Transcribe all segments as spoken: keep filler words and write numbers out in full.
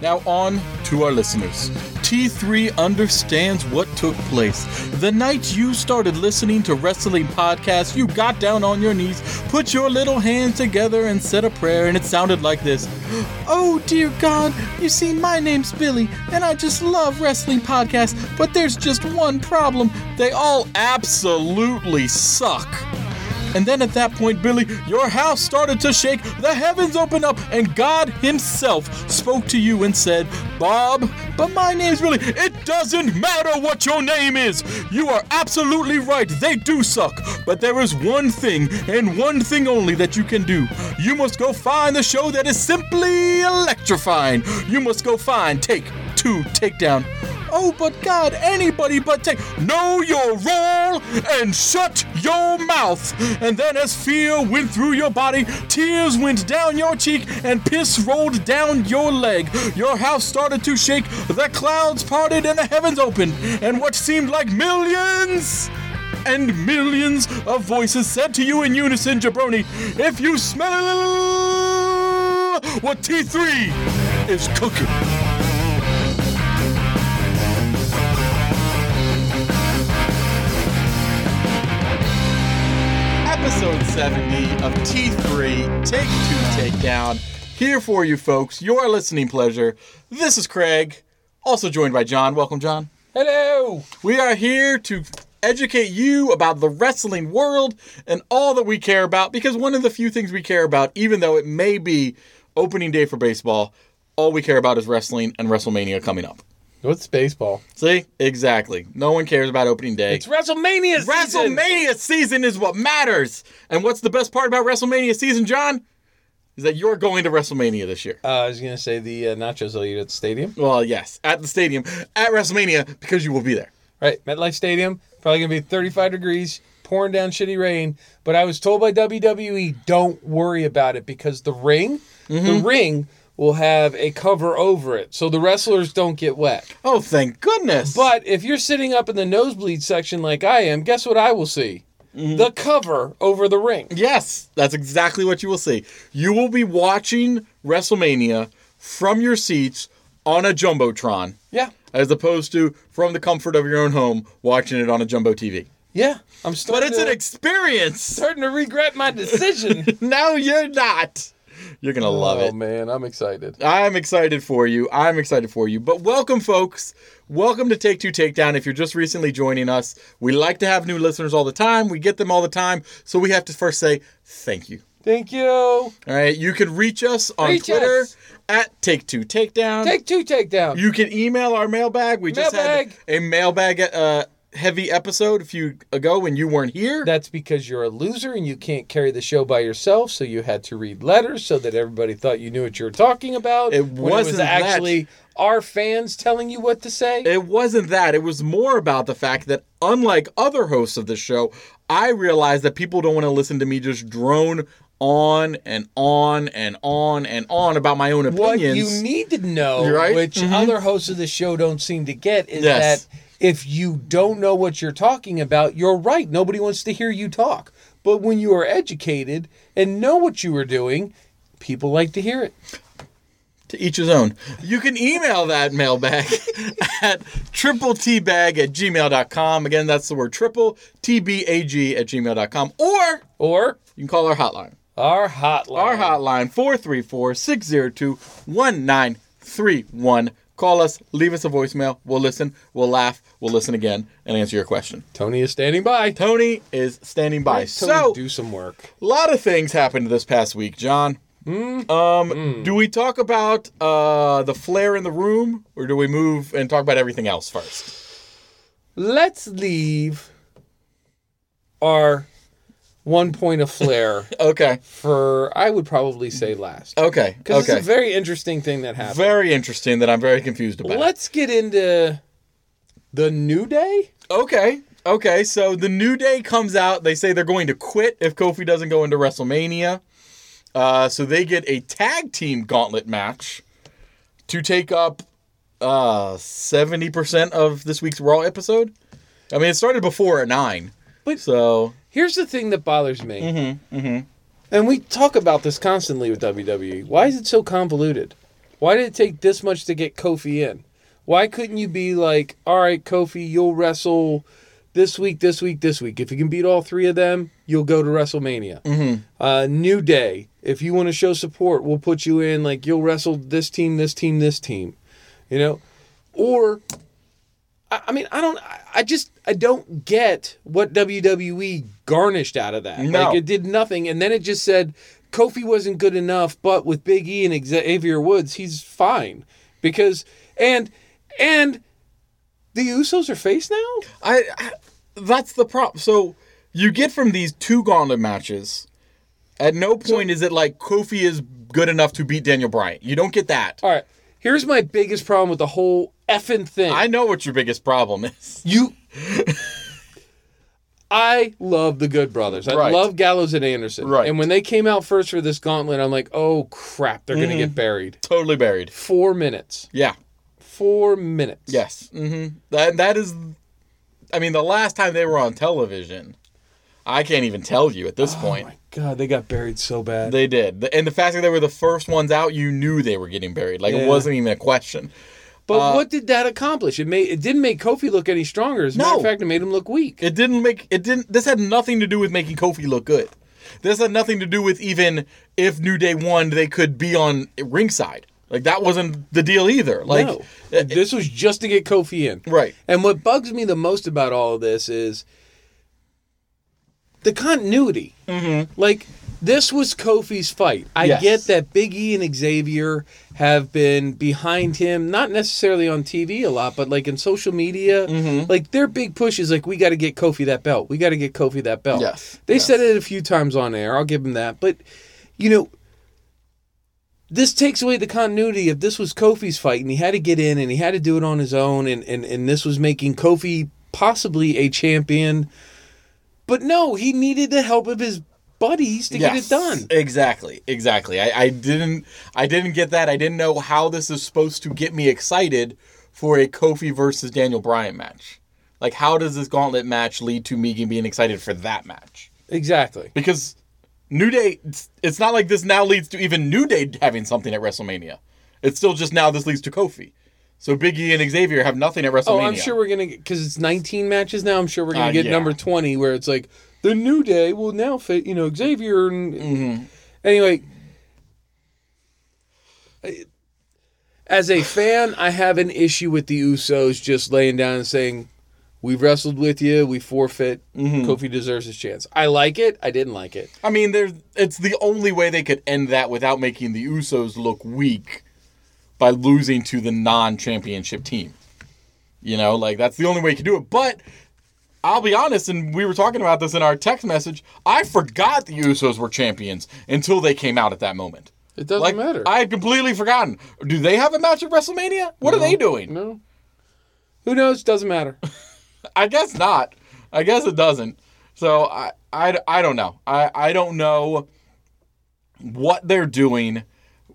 Now on to our listeners. T three understands what took place. The night you started listening to wrestling podcasts, you got down on your knees, put your little hands together and said a prayer, and it sounded like this. Oh dear God, you see, my name's Billy, and I just love wrestling podcasts, but there's just one problem. They all absolutely suck. And then at that point, Billy, your house started to shake, the heavens opened up, and God himself spoke to you and said, Bob, but my name's Billy. It doesn't matter what your name is. You are absolutely right. They do suck. But there is one thing, and one thing only, that you can do. You must go find the show that is simply electrifying. You must go find Take Two Takedown. Oh, but God, anybody but Take. Know your role and shut your mouth. And then as fear went through your body, tears went down your cheek, and piss rolled down your leg. Your house started to shake, the clouds parted, and the heavens opened. And what seemed like millions and millions of voices said to you in unison, Jabroni, if you smell what T three is cooking. Episode seventy of T three, Take Two Takedown, here for you folks, your listening pleasure. This is Craig, also joined by John. Welcome, John. Hello. We are here to educate you about the wrestling world and all that we care about, because one of the few things we care about, even though it may be opening day for baseball, all we care about is wrestling and WrestleMania coming up. What's baseball? See? Exactly. No one cares about opening day. It's WrestleMania season! WrestleMania season is what matters! And what's the best part about WrestleMania season, John? Is that you're going to WrestleMania this year. Uh, I was going to say the uh, nachos I'll eat at the stadium. Well, yes. At the stadium. At WrestleMania, because you will be there. Right. MetLife Stadium. Probably going to be thirty-five degrees, pouring down shitty rain. But I was told by W W E, don't worry about it, because the ring, mm-hmm. the ring... will have a cover over it, so the wrestlers don't get wet. Oh, thank goodness. But if you're sitting up in the nosebleed section like I am, guess what I will see? Mm-hmm. The cover over the ring. Yes, that's exactly what you will see. You will be watching WrestleMania from your seats on a Jumbotron. Yeah. As opposed to from the comfort of your own home, watching it on a Jumbo T V. Yeah, I'm starting But it's to, an experience! Starting to regret my decision. No, you're not. You're going to love it. Oh, man, I'm excited. I'm excited for you. I'm excited for you. But welcome, folks. Welcome to Take Two Takedown. If you're just recently joining us, we like to have new listeners all the time. We get them all the time. So we have to first say thank you. Thank you. All right. You can reach us on reach Twitter us. at Take Two Takedown. Take Two Takedown. You can email our mailbag. We mailbag. just had a mailbag uh heavy episode a few ago when you weren't here. That's because you're a loser and you can't carry the show by yourself, so you had to read letters so that everybody thought you knew what you were talking about. It wasn't when it was actually that. Our fans telling you what to say. It wasn't that. It was more about the fact that, unlike other hosts of the show, I realized that people don't want to listen to me just drone on and on and on and on about my own opinions. What you need to know, right? which mm-hmm. other hosts of the show don't seem to get, is yes. that if you don't know what you're talking about, you're right. Nobody wants to hear you talk. But when you are educated and know what you are doing, people like to hear it. To each his own. You can email that mailbag at triple t bag at gmail dot com. Again, that's the word triple, T B A G at gmail dot com. Or, or you can call our hotline. Our hotline. Our hotline, four three four, six zero two, one nine three one. Call us, leave us a voicemail, we'll listen, we'll laugh, we'll listen again, and answer your question. Tony is standing by. Tony is standing by. Let Tony so, do some work. A lot of things happened this past week, John. Mm. Um, mm. Do we talk about uh, the Flair in the room, or do we move and talk about everything else first? Let's leave our one point of Flair. Okay. For, I would probably say last. Okay. Because okay. it's a very interesting thing that happened. Very interesting that I'm very confused about. Let's get into the New Day. Okay. Okay. So the New Day comes out. They say they're going to quit if Kofi doesn't go into WrestleMania. Uh, so they get a tag team gauntlet match to take up uh, seventy percent of this week's Raw episode. I mean, it started before at nine. But so Here's the thing that bothers me. Mm-hmm, mm-hmm. And we talk about this constantly with W W E. Why is it so convoluted? Why did it take this much to get Kofi in? Why couldn't you be like, all right, Kofi, you'll wrestle this week, this week, this week. If you can beat all three of them, you'll go to WrestleMania. Mm-hmm. Uh, New Day, if you want to show support, we'll put you in. Like, you'll wrestle this team, this team, this team. You know? Or... I mean, I don't, I just, I don't get what W W E garnished out of that. No. Like, it did nothing. And then it just said, Kofi wasn't good enough, but with Big E and Xavier Woods, he's fine. Because, and, and the Usos are face now? I, I that's the problem. So, you get from these two gauntlet matches, at no point so, is it like, Kofi is good enough to beat Daniel Bryan. You don't get that. All right. Here's my biggest problem with the whole effing thing. I know what your biggest problem is. You. I love the Good Brothers. I right. love Gallows and Anderson. Right. And when they came out first for this gauntlet, I'm like, oh, crap, they're mm-hmm. going to get buried. Totally buried. Four minutes. Yeah. Four minutes. Yes. Mm-hmm. That That is, I mean, the last time they were on television, I can't even tell you at this oh, point. My God, they got buried so bad. They did. And the fact that they were the first ones out, you knew they were getting buried. Like, yeah. It wasn't even a question. But uh, what did that accomplish? It made it didn't make Kofi look any stronger. As a no. matter of fact, it made him look weak. It didn't make it didn't. This had nothing to do with making Kofi look good. This had nothing to do with even if New Day won, they could be on ringside. Like, that wasn't the deal either. Like no. it, this was just to get Kofi in. Right. And what bugs me the most about all of this is the continuity. Mm-hmm. Like, this was Kofi's fight. I yes. get that Big E and Xavier have been behind him, not necessarily on T V a lot, but like in social media. Mm-hmm. Like, their big push is like, we got to get Kofi that belt. We got to get Kofi that belt. Yes. They yes. said it a few times on air. I'll give them that. But, you know, this takes away the continuity of this was Kofi's fight, and he had to get in, and he had to do it on his own, and, and, and this was making Kofi possibly a champion. But no, he needed the help of his buddies to yes, get it done. Exactly, exactly. I, I didn't I didn't get that. I didn't know how this is supposed to get me excited for a Kofi versus Daniel Bryan match. Like, how does this gauntlet match lead to me being excited for that match? Exactly. Because New Day, it's, it's not like this now leads to even New Day having something at WrestleMania. It's still just now this leads to Kofi. So Big E and Xavier have nothing at WrestleMania. Oh, I'm sure we're going to, because it's nineteen matches now, I'm sure we're going to uh, get yeah. number twenty where it's like, the New Day will now fit, you know, Xavier and... Mm-hmm. Anyway, as a fan, I have an issue with the Usos just laying down and saying, we wrestled with you, we forfeit, mm-hmm. Kofi deserves his chance. I like it, I didn't like it. I mean, there's, it's the only way they could end that without making the Usos look weak by losing to the non-championship team. You know, like, that's the only way you can do it, but... I'll be honest, and we were talking about this in our text message, I forgot the Usos were champions until they came out at that moment. It doesn't like, matter. I had completely forgotten. Do they have a match at WrestleMania? What no, are they doing? No. Who knows? Doesn't matter. I guess not. I guess it doesn't. So, I, I, I don't know. I, I don't know what they're doing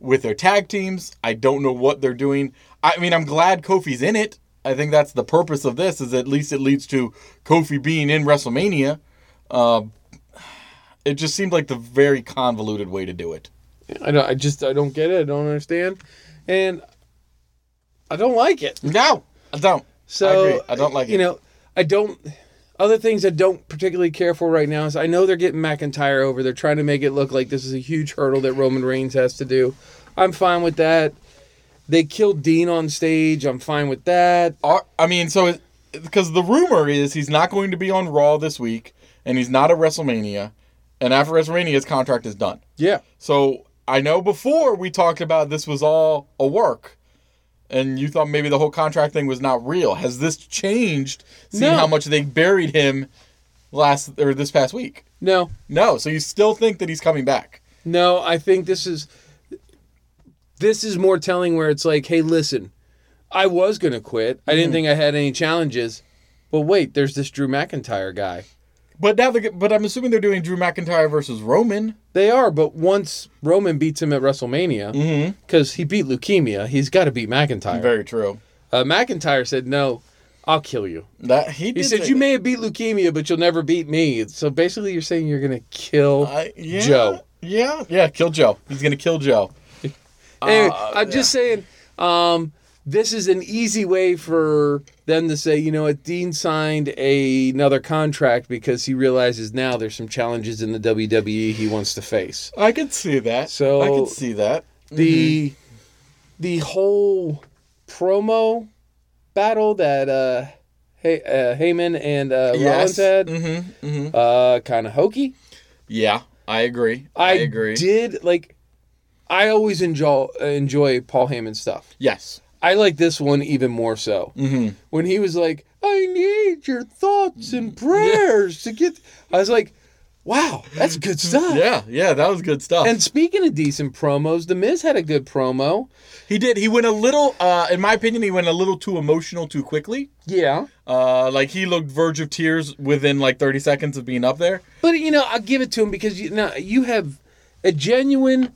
with their tag teams. I don't know what they're doing. I mean, I'm glad Kofi's in it. I think that's the purpose of this, is at least it leads to Kofi being in WrestleMania. Uh, it just seemed like the very convoluted way to do it. Yeah, I don't, I just, I don't get it. I don't understand. And I don't like it. No, I don't. So, I agree. I don't like you it. You know, I don't, other things I don't particularly care for right now is I know they're getting McIntyre over. They're trying to make it look like this is a huge hurdle that Roman Reigns has to do. I'm fine with that. They killed Dean on stage. I'm fine with that. I mean, so, because the rumor is he's not going to be on Raw this week, and he's not at WrestleMania, and after WrestleMania, his contract is done. Yeah. So, I know before we talked about this was all a work, and you thought maybe the whole contract thing was not real. Has this changed, seeing no. how much they buried him last or this past week? No. No, so you still think that he's coming back? No, I think this is... This is more telling where it's like, hey, listen, I was going to quit. I didn't mm-hmm. think I had any challenges. But wait, there's this Drew McIntyre guy. But now, but I'm assuming they're doing Drew McIntyre versus Roman. They are, but once Roman beats him at WrestleMania, because mm-hmm. he beat leukemia, he's got to beat McIntyre. Very true. Uh, McIntyre said, no, I'll kill you. That he, did he said, you that. may have beat leukemia, but you'll never beat me. So basically, you're saying you're going to kill uh, yeah, Joe. Yeah, yeah, kill Joe. He's going to kill Joe. Anyway, uh, I'm yeah. just saying, um, this is an easy way for them to say, you know what, Dean signed a, another contract because he realizes now there's some challenges in the W W E he wants to face. I could see that. So I could see that. The, mm-hmm. the whole promo... battle that uh, hey, uh, Heyman and uh, yes. Rollins had, mm-hmm, mm-hmm. uh, kind of hokey. Yeah, I agree. I, I agree. Did like I always enjoy enjoy Paul Heyman's stuff. Yes, I like this one even more so. Mm-hmm. When he was like, "I need your thoughts and prayers to get," I was like, "Wow, that's good stuff." Yeah, yeah, that was good stuff. And speaking of decent promos, The Miz had a good promo. He did. He went a little, uh, in my opinion, he went a little too emotional too quickly. Yeah. Uh, like, he looked verge of tears within, like, thirty seconds of being up there. But, you know, I'll give it to him because, you know, you have a genuine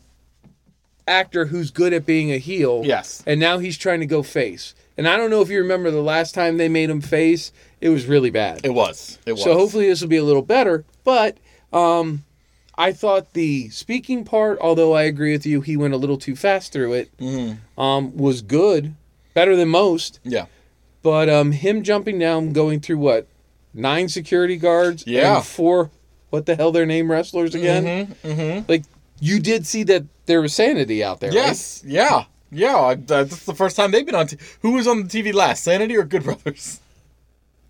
actor who's good at being a heel. Yes. And now he's trying to go face. And I don't know if you remember the last time they made him face, it was really bad. It was. It was. So hopefully this will be a little better. But um, I thought the speaking part, although I agree with you, he went a little too fast through it, mm-hmm. um, was good, better than most. Yeah. But um, him jumping down, going through, what, nine security guards? Yeah. And four, what the hell, their name wrestlers again? Mm-hmm, mm-hmm. Like, you did see that there was Sanity out there, yes, right? Yeah. Yeah, I, that's the first time they've been on T V. Who was on the T V last, Sanity or Good Brothers?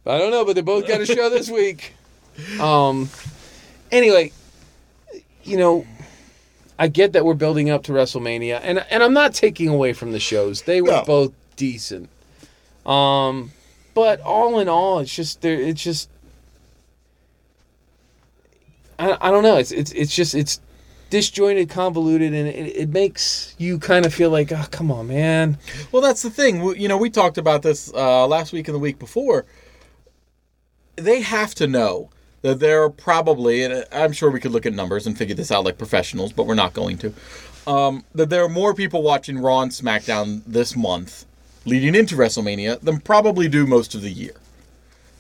I don't know, but they both got a show this week. Um. Anyway, you know, I get that we're building up to WrestleMania, and and I'm not taking away from the shows. They were no. both decent. Um, but all in all, it's just there. It's just I I don't know. It's it's it's just it's disjointed, convoluted, and it, it makes you kind of feel like, oh, come on, man. Well, that's the thing. We, you know, we talked about this uh, last week and the week before. They have to know that there are probably, and I'm sure we could look at numbers and figure this out like professionals, but we're not going to, um, that there are more people watching Raw and SmackDown this month leading into WrestleMania than probably do most of the year.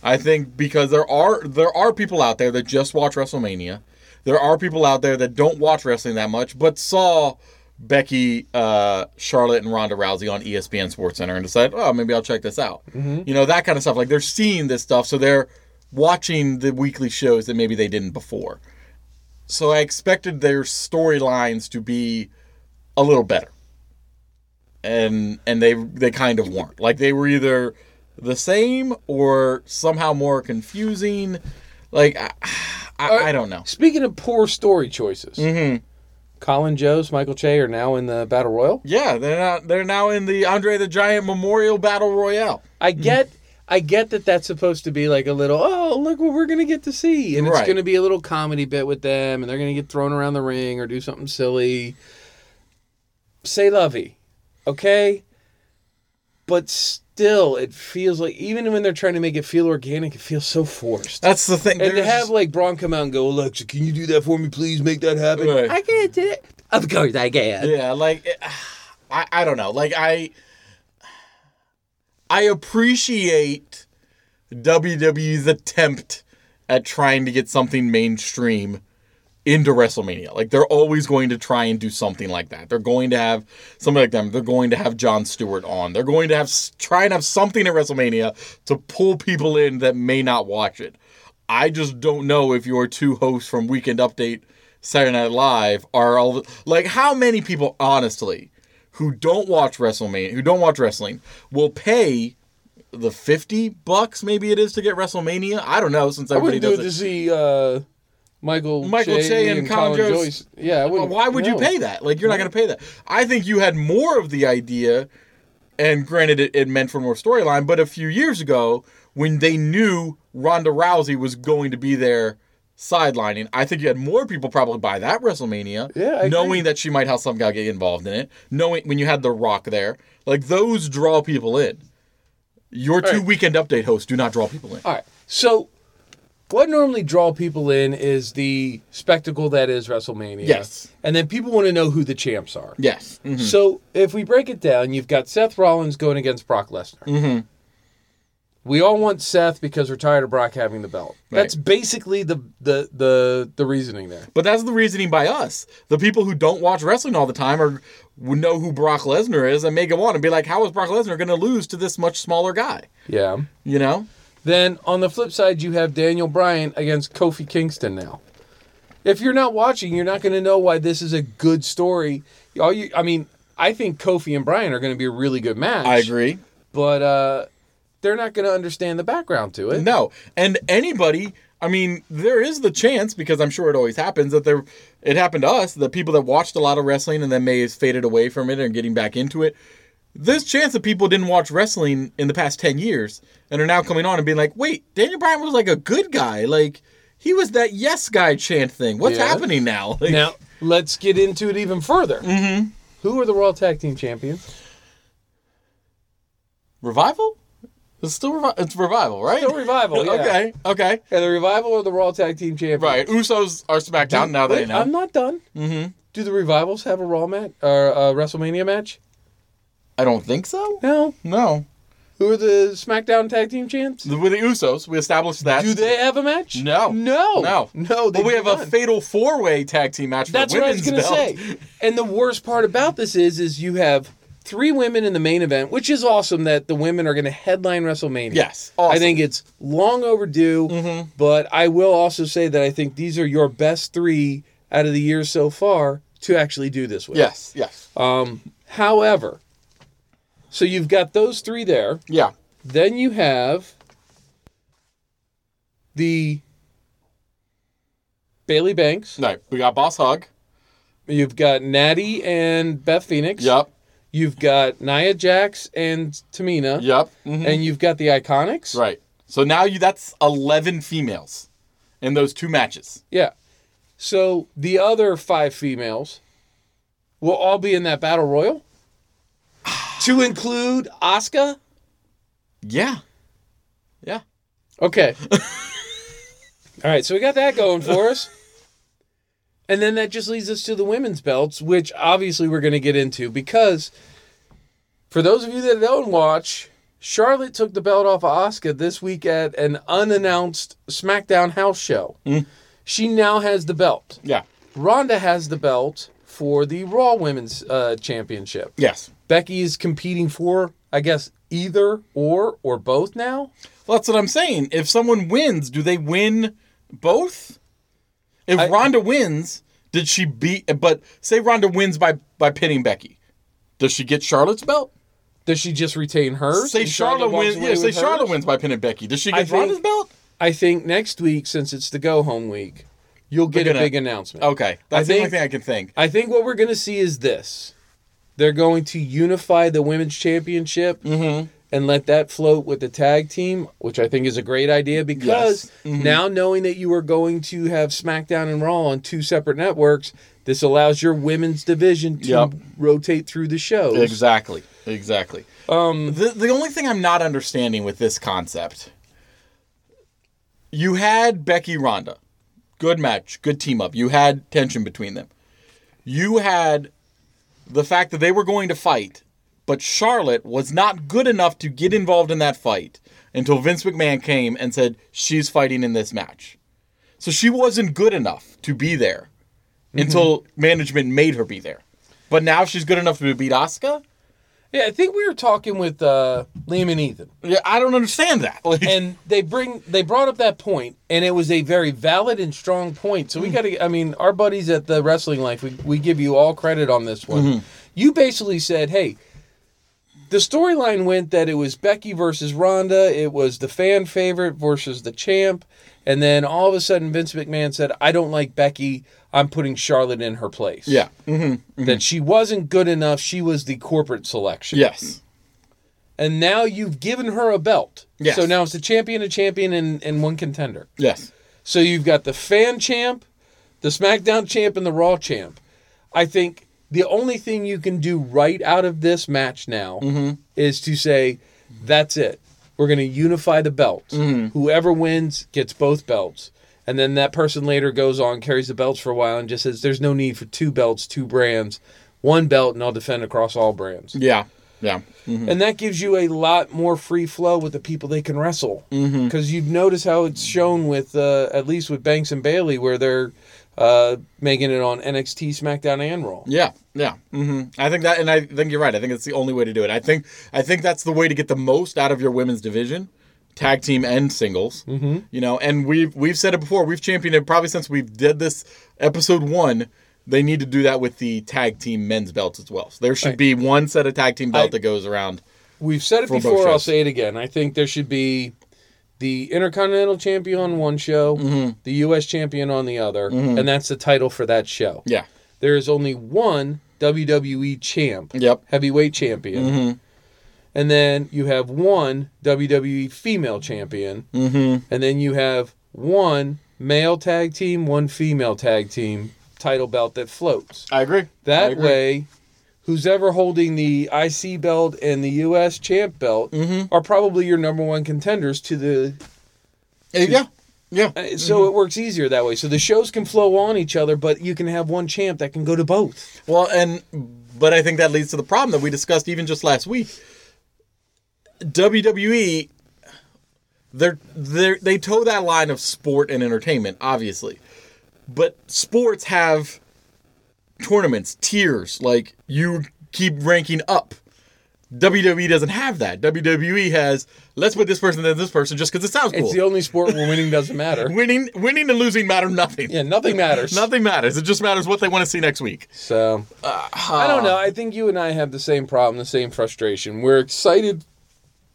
I think because there are there are people out there that just watch WrestleMania. There are people out there that don't watch wrestling that much but saw Becky, uh, Charlotte, and Ronda Rousey on E S P N SportsCenter and decided, oh, maybe I'll check this out. Mm-hmm. You know, that kind of stuff. Like, they're seeing this stuff, so they're watching the weekly shows that maybe they didn't before. So I expected their storylines to be a little better. And and they they kind of weren't. Like, they were either the same or somehow more confusing. Like, I, I, uh, I don't know. Speaking of poor story choices, mm-hmm. Colin Jost, Michael Che are now in the Battle Royal. Yeah, they're not. They're now in the Andre the Giant Memorial Battle Royale. I get, I get that that's supposed to be like a little, oh, look what we're gonna get to see, and right. It's gonna be a little comedy bit with them, and they're gonna get thrown around the ring or do something silly. C'est la vie, okay? But still, it feels like, even when they're trying to make it feel organic, it feels so forced. That's the thing. And there's... to have, like, Braun come out and go, Alexa, can you do that for me, please? Make that happen. Right. I can't do it. Of course I can. Yeah, like, it, I, I don't know. Like, I, I appreciate W W E's attempt at trying to get something mainstream into WrestleMania. Like, they're always going to try and do something like that. They're going to have somebody like them. They're going to have Jon Stewart on. They're going to have try and have something at WrestleMania to pull people in that may not watch it. I just don't know if your two hosts from Weekend Update, Saturday Night Live, are all... Like, how many people, honestly, who don't watch WrestleMania, who don't watch wrestling, will pay... the fifty bucks maybe it is to get WrestleMania? I don't know, since everybody does it. I wouldn't do it to see... Uh... Michael, Michael Che, Che and, and Colin Jost. Jost. Yeah, I wouldn't. Why would no. you pay that? Like, you're no. not going to pay that. I think you had more of the idea, and granted, it, it meant for more storyline, but a few years ago, when they knew Ronda Rousey was going to be there sidelining, I think you had more people probably buy that WrestleMania, yeah, I knowing agree. that she might have some guy get involved in it, knowing when you had The Rock there. Like, those draw people in. Your two right. Weekend Update hosts do not draw people in. All right, so... what normally draw people in is the spectacle that is WrestleMania. Yes. And then people want to know who the champs are. Yes. Mm-hmm. So if we break it down, you've got Seth Rollins going against Brock Lesnar. Mm-hmm. we all want Seth because we're tired of Brock having the belt. Right. That's basically the, the the the reasoning there. But that's the reasoning by us. The people who don't watch wrestling all the time are would know who Brock Lesnar is and make it want and be like, how is Brock Lesnar going to lose to this much smaller guy? Yeah. You know? Then on the flip side, you have Daniel Bryan against Kofi Kingston now. If you're not watching, you're not going to know why this is a good story. All you, I mean, I think Kofi and Bryan are going to be a really good match. I agree. But uh, they're not going to understand the background to it. No. And anybody, I mean, there is the chance, because I'm sure it always happens, that there, it happened to us, the people that watched a lot of wrestling and then may have faded away from it and getting back into it. There's a chance that people didn't watch wrestling in the past ten years and are now coming on and being like, wait, Daniel Bryan was like a good guy. Like, he was that yes guy chant thing. What's yeah. happening now? Like, now, let's get into it even further. Mm-hmm. Who are the Raw Tag Team Champions? Revival? It's still revi- it's Revival, right? Still Revival, yeah. Okay, okay. And the Revival or the Raw Tag Team Champions? Right, Usos are SmackDown, now they know. I'm not done. Mm-hmm. Do the Revivals have a Raw match, or a WrestleMania match? I don't think so. No. No. Who are the SmackDown Tag Team Champs? With the Usos. We established that. Do they have a match? No. No. No. No. But we have none. A fatal four-way tag team match for the women's belt. That's what I was going to say. And the worst part about this is, is you have three women in the main event, which is awesome that the women are going to headline WrestleMania. Yes. Awesome. I think it's long overdue, mm-hmm. but I will also say that I think these are your best three out of the year so far to actually do this with. Yes. Yes. Um, however... So you've got those three there. Yeah. Then you have the Bailey Banks. Right. We got Boss Hogg. You've got Natty and Beth Phoenix. Yep. You've got Nia Jax and Tamina. Yep. Mm-hmm. And you've got the Iconics. Right. So now you that's eleven females in those two matches. Yeah. So the other five females will all be in that Battle Royal. To include Asuka? Yeah. Yeah. Okay. All right, so we got that going for us. And then that just leads us to the women's belts, which obviously we're going to get into because for those of you that don't watch, Charlotte took the belt off of Asuka this week at an unannounced SmackDown house show. Mm. She now has the belt. Yeah. Ronda has the belt for the Raw Women's uh, Championship. Yes. Becky is competing for, I guess, either or or both now? Well, that's what I'm saying. If someone wins, do they win both? If I, Ronda wins, did she beat... But say Ronda wins by, by pinning Becky. Does she get Charlotte's belt? Does she just retain hers? Say Charlotte wins yeah, say Charlotte wins by pinning Becky. Does she get I Ronda's think, belt? I think next week, since it's the go-home week, you'll get gonna, a big announcement. Okay. That's I the think, only thing I can think. I think what we're going to see is this. They're going to unify the women's championship mm-hmm. and let that float with the tag team, which I think is a great idea because yes. mm-hmm. now knowing that you are going to have SmackDown and Raw on two separate networks, this allows your women's division to yep. rotate through the shows. Exactly. Exactly. Um, the, the only thing I'm not understanding with this concept, you had Becky Ronda. Good match. Good team up. You had tension between them. You had... The fact that they were going to fight, but Charlotte was not good enough to get involved in that fight until Vince McMahon came and said, she's fighting in this match. So she wasn't good enough to be there mm-hmm. until management made her be there. But now she's good enough to beat Asuka? Yeah, I think we were talking with uh, Liam and Ethan. Yeah, I don't understand that. Like... And they bring they brought up that point, and it was a very valid and strong point. So we mm. got to, I mean, our buddies at the Wrestling Life, we, we give you all credit on this one. Mm-hmm. You basically said, hey, the storyline went that it was Becky versus Ronda, it was the fan favorite versus the champ, and then all of a sudden Vince McMahon said, I don't like Becky, I'm putting Charlotte in her place. Yeah. Mm-hmm. Mm-hmm. That she wasn't good enough, she was the corporate selection. Yes. And now you've given her a belt. Yes. So now it's the champion, a champion, and, and one contender. Yes. So you've got the fan champ, the SmackDown champ, and the Raw champ. I think... The only thing you can do right out of this match now mm-hmm. is to say, that's it. We're going to unify the belts. Mm-hmm. Whoever wins gets both belts. And then that person later goes on, carries the belts for a while, and just says, there's no need for two belts, two brands, one belt, and I'll defend across all brands. Yeah. Yeah. Mm-hmm. And that gives you a lot more free flow with the people they can wrestle. Because mm-hmm. you've noticed how it's shown with, uh, at least with Banks and Bailey, where they're uh, making it on N X T, SmackDown, and Raw. Yeah, yeah. Mm-hmm. I think that, and I think you're right. I think it's the only way to do it. I think, I think that's the way to get the most out of your women's division. Tag team and singles, mm-hmm. you know, and we've we've said it before. We've championed it probably since we did this episode one. They need to do that with the tag team men's belts as well. So there should I, be one set of tag team belt I, that goes around. We've said it before. I'll say it again. I think there should be the Intercontinental Champion on one show, mm-hmm. the U S Champion on the other, mm-hmm. and that's the title for that show. Yeah, there is only one W W E champ, yep, heavyweight champion. Mm-hmm. And then you have one W W E female champion. Mm-hmm. And then you have one male tag team, one female tag team title belt that floats. I agree. That I agree. Way, who's ever holding the I C belt and the U S champ belt mm-hmm. are probably your number one contenders to the... To, yeah. Yeah. Uh, so mm-hmm. it works easier that way. So the shows can flow on each other, but you can have one champ that can go to both. Well, and but I think that leads to the problem that we discussed even just last week. W W E, they're, they're, they toe that line of sport and entertainment, obviously. But sports have tournaments, tiers, like you keep ranking up. W W E doesn't have that. W W E has, let's put this person and this person just because it sounds cool. It's the only sport where winning doesn't matter. winning winning and losing matter nothing. Yeah, nothing matters. Nothing matters. It just matters what they want to see next week. So, uh, I don't know. I think you and I have the same problem, the same frustration. We're excited...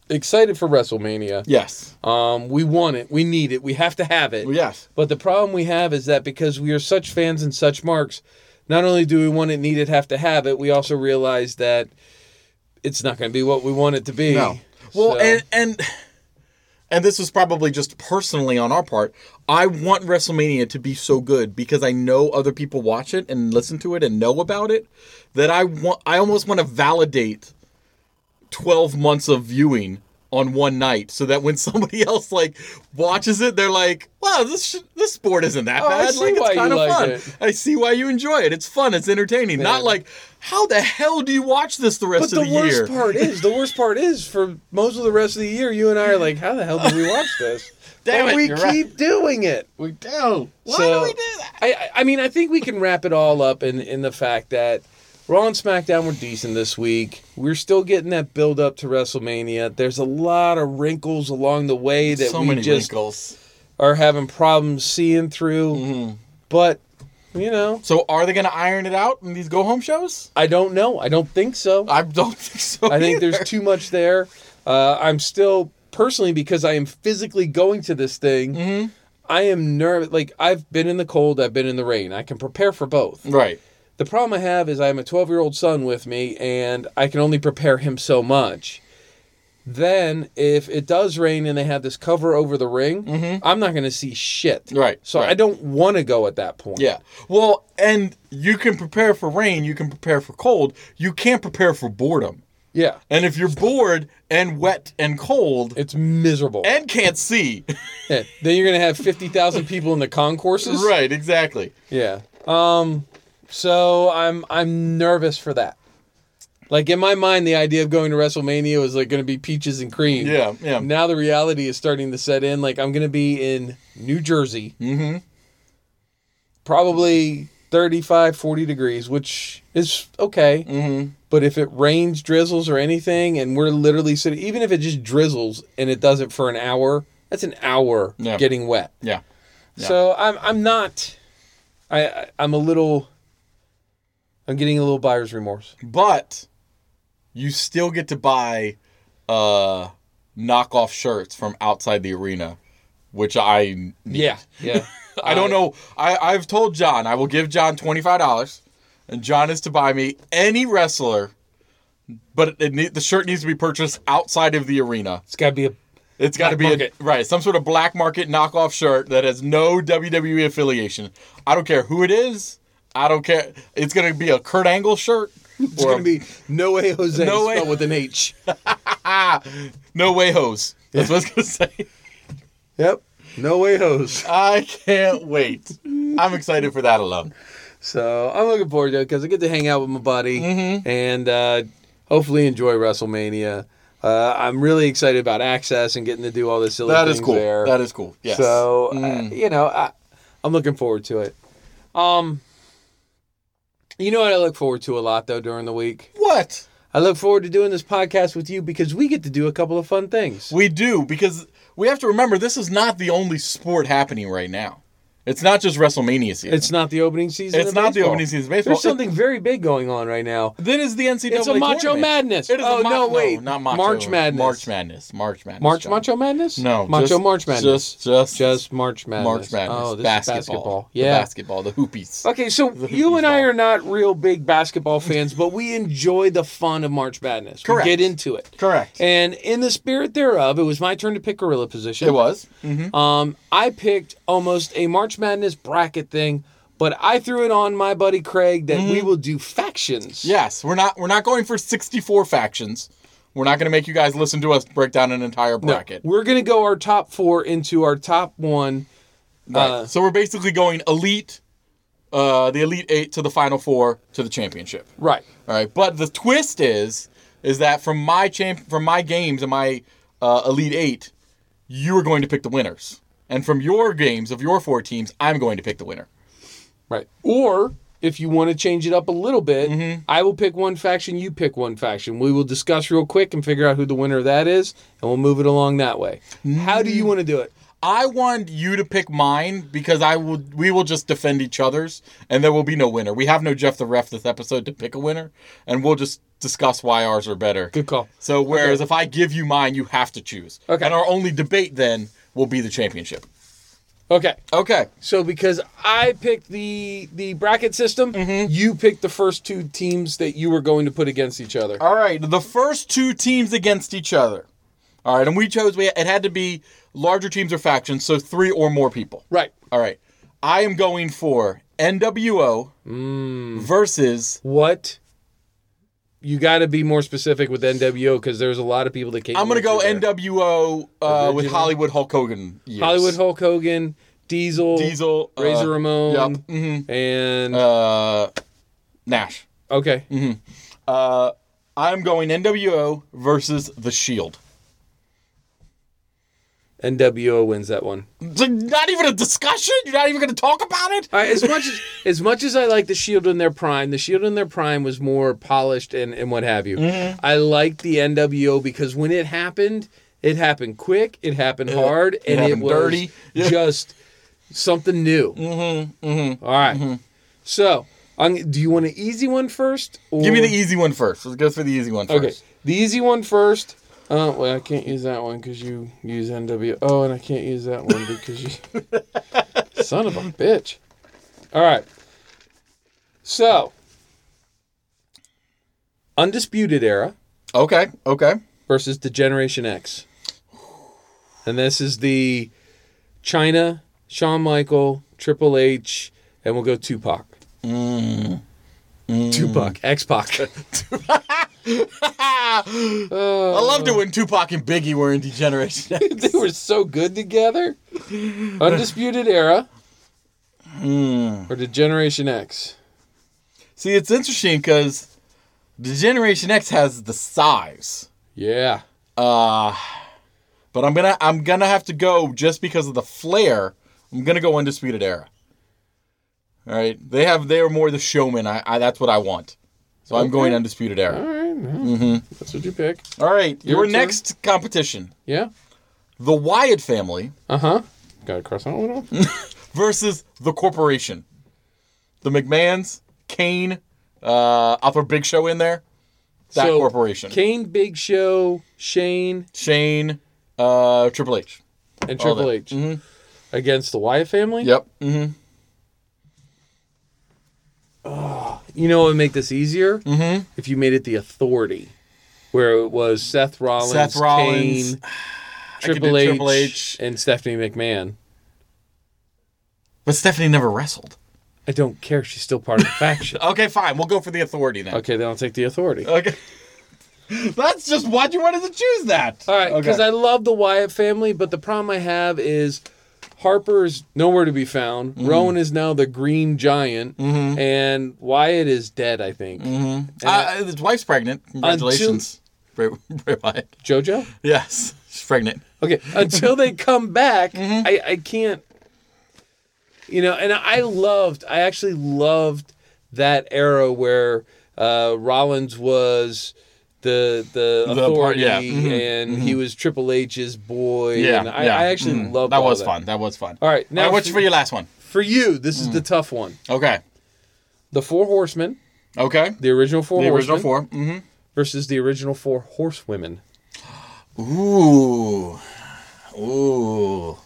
Excited for WrestleMania. Yes. Um, we want it. We need it. We have to have it. Yes. But the problem we have is that because we are such fans and such marks, not only do we want it, need it, have to have it, we also realize that it's not going to be what we want it to be. No. Well, so. and, and and this was probably just personally on our part. I want WrestleMania to be so good because I know other people watch it and listen to it and know about it that I want. I almost want to validate twelve months of viewing on one night so that when somebody else like watches it, they're like, wow, this sh- this sport isn't that oh, bad. Like, it's kind of like fun. It. I see why you enjoy it. It's fun. It's entertaining. Man. Not like, how the hell do you watch this the rest but of the, the year? But the worst part is, the worst part is for most of the rest of the year, you and I are like, how the hell do we watch this? Damn but it, we keep right. doing it. We do. Why so, do we do that? I, I mean, I think we can wrap it all up in, in the fact that Raw and SmackDown were decent this week. We're still getting that build-up to WrestleMania. There's a lot of wrinkles along the way that so we just wrinkles. Are having problems seeing through. Mm-hmm. But, you know. So are they going to iron it out in these go-home shows? I don't know. I don't think so. I don't think so I either. think there's too much there. Uh, I'm still, personally, because I am physically going to this thing, mm-hmm. I am nervous. Like, I've been in the cold. I've been in the rain. I can prepare for both. Right. The problem I have is I have a twelve-year-old son with me, and I can only prepare him so much. Then, if it does rain and they have this cover over the ring, mm-hmm. I'm not going to see shit. Right. So right. I don't want to go at that point. Yeah. Well, and you can prepare for rain, you can prepare for cold, you can't prepare for boredom. Yeah. And if you're bored and wet and cold... It's miserable. And can't see. yeah. Then you're going to have fifty thousand people in the concourses. Right, exactly. Yeah. Um... So I'm I'm nervous for that. Like in my mind, the idea of going to WrestleMania was like going to be peaches and cream. Yeah, yeah. Now the reality is starting to set in. Like I'm going to be in New Jersey, mm-hmm. probably thirty-five, forty degrees, which is okay. Mm-hmm. But if it rains, drizzles, or anything, and we're literally sitting, even if it just drizzles and it does it for an hour, that's an hour yeah. getting wet. Yeah. yeah. So I'm I'm not. I I'm a little. I'm getting a little buyer's remorse. But you still get to buy uh, knockoff shirts from outside the arena, which I need. Yeah, yeah. I, I don't know. I, I've told John, I will give John twenty-five dollars, and John is to buy me any wrestler, but it, it, the shirt needs to be purchased outside of the arena. It's got to be a It's got to be a, right, some sort of black market knockoff shirt that has no W W E affiliation. I don't care who it is. I don't care. It's going to be a Kurt Angle shirt. It's going to be No Way Jose no way. spelled with an H. No Way Hose. That's yeah. what I was going to say. Yep. No Way Hose. I can't wait. I'm excited for that alone. So I'm looking forward to it because I get to hang out with my buddy. Mm-hmm. And uh, hopefully enjoy WrestleMania. Uh, I'm really excited about Access and getting to do all this silly that things cool. there. That is cool. That is cool. Yes. So, mm. uh, you know, I, I'm looking forward to it. Um, you know what I look forward to a lot, though, during the week? What? I look forward to doing this podcast with you because we get to do a couple of fun things. We do, because we have to remember this is not the only sport happening right now. It's not just WrestleMania season. It's not the opening season It's of not baseball. the opening season of baseball. There's something very big going on right now. That is the N C double A It's a Macho tournament. Madness. It is oh, a ma- no, wait. No, not Macho. March Madness. March Madness. March Madness. March John. Macho Madness? No. Macho just, March Madness. Just, just, just March Madness. March Madness. Oh, this basketball. Is basketball. Yeah. The basketball. The hoopies. Okay, so hoopies you and I ball. are not real big basketball fans, but we enjoy the fun of March Madness. Correct. We get into it. Correct. And in the spirit thereof, it was my turn to pick gorilla position. It was. Mm-hmm. Um, I picked almost a March Madness bracket thing, but I threw it on my buddy Craig that mm. we will do factions. Yes, we're not we're not going for sixty-four factions. We're not going to make you guys listen to us break down an entire bracket. No, we're going to go our top four into our top one. Right. Uh, so we're basically going elite, uh, the elite eight to the final four to the championship. Right. All right. But the twist is is that from my champ from my games and my uh, elite eight, you are going to pick the winners. And from your games of your four teams, I'm going to pick the winner. Right. Or if you want to change it up a little bit, mm-hmm. I will pick one faction, you pick one faction. We will discuss real quick and figure out who the winner of that is, and we'll move it along that way. Mm-hmm. How do you want to do it? I want you to pick mine because I will. We will just defend each other's, and there will be no winner. We have no Jeff the Ref this episode to pick a winner, and we'll just discuss why ours are better. Good call. So whereas okay. if I give you mine, you have to choose. Okay. And our only debate then will be the championship. Okay. Okay. So because I picked the the bracket system, mm-hmm. you picked the first two teams that you were going to put against each other. All right. The first two teams against each other. All right. And we chose, we it had to be larger teams or factions, so three or more people. Right. All right. I am going for N W O mm. versus... What? You got to be more specific with N W O because there's a lot of people that can't... I'm going to go N W O uh, with Hollywood Hulk Hogan years. Hollywood Hulk Hogan, Diesel, Diesel, Razor uh, Ramon, yep. mm-hmm. and... Uh, Nash. Okay. Mm-hmm. Uh, I'm going N W O versus The Shield. N W O wins that one. Not even a discussion? You're not even going to talk about it? Right, as much as, as much as I like The Shield in their prime, The Shield in their prime was more polished and, and what have you. Mm-hmm. I liked the N W O because when it happened, it happened quick, it happened it, hard, it and happened it was dirty. just something new. Mm-hmm, mm-hmm, all right. Mm-hmm. So, I'm, do you want an easy one first? Or... Give me the easy one first. Let's go for the easy one first. Okay, the easy one first... Oh, uh, well, I can't use that one because you use N W O. Oh, and I can't use that one because you... Son of a bitch. All right. So, Undisputed Era. Okay, okay. Versus the Generation X. And this is the China, Shawn Michael, Triple H, and we'll go Tupac. Mm. Mm. Tupac. X-Pac. I loved it when Tupac and Big E were in Degeneration X. They were so good together. Undisputed Era mm. or Degeneration X? See, it's interesting because Degeneration X has the size. Yeah. Uh, but I'm gonna I'm gonna have to go just because of the flair. I'm gonna go Undisputed Era. All right, they have they are more the showman. I, I that's what I want. So okay. I'm going Undisputed Era. All right. Well, mm-hmm. That's what you pick. All right. Your, your next competition. Yeah. The Wyatt family. Uh-huh. Got to cross that one off. versus the corporation. The McMahons, Kane, uh, I'll put Big Show in there. That so, corporation. Kane, Big Show, Shane. Shane, uh, Triple H. And All Triple that. H. Mm-hmm. Against the Wyatt family? Yep. Mm-hmm. Oh, you know what would make this easier? Mm-hmm. If you made it the Authority, where it was Seth Rollins, Seth Rollins Kane, Triple H, Triple H, and Stephanie McMahon. But Stephanie never wrestled. I don't care. She's still part of the faction. Okay, fine. We'll go for the Authority then. Okay, then I'll take the Authority. Okay. That's just why you wanted to choose that. All right, because okay. I love the Wyatt family, but the problem I have is... Harper is nowhere to be found. Mm-hmm. Rowan is now the Green Giant, mm-hmm. and Wyatt is dead, I think. Mm-hmm. Uh, his wife's pregnant. Congratulations, Bray Wyatt. JoJo? Yes, she's pregnant. Okay, until they come back, mm-hmm. I, I can't. You know, and I loved, I actually loved that era where uh, Rollins was the the authority, the part, yeah. mm-hmm. and mm-hmm. he was Triple H's boy. Yeah, and I, yeah. I actually mm-hmm. loved that. All was that was fun. That was fun. All right, now all right, what's for, for your last one? For you, this is mm. the tough one. Okay, the Four Horsemen. Okay, the original Four. The Horsemen original Four mm-hmm. versus the original Four Horsewomen. Ooh, ooh.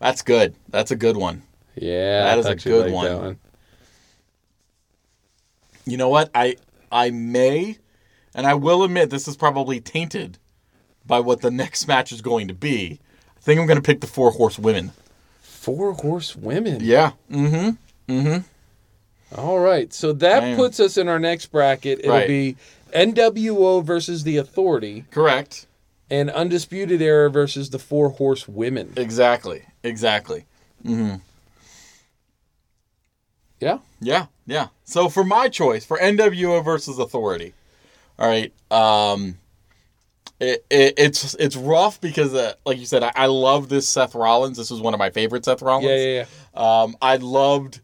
That's good. That's a good one. Yeah, that is a good like one. one. You know what? I I may, and I will admit this is probably tainted by what the next match is going to be. I think I'm going to pick the Four Horsewomen. Four Horsewomen? Yeah. Mm-hmm. Mm-hmm. All right. So that Damn. puts us in our next bracket. It'll right. be N W O versus the Authority. Correct. And Undisputed Era versus the Four Horsewomen. Exactly. Exactly. Mm-hmm. Yeah? Yeah. Yeah. So for my choice, for N W O versus Authority, all right, um, it, it, it's it's rough because, uh, like you said, I, I love this Seth Rollins. This was one of my favorite Seth Rollins. Yeah, yeah, yeah. Um, I loved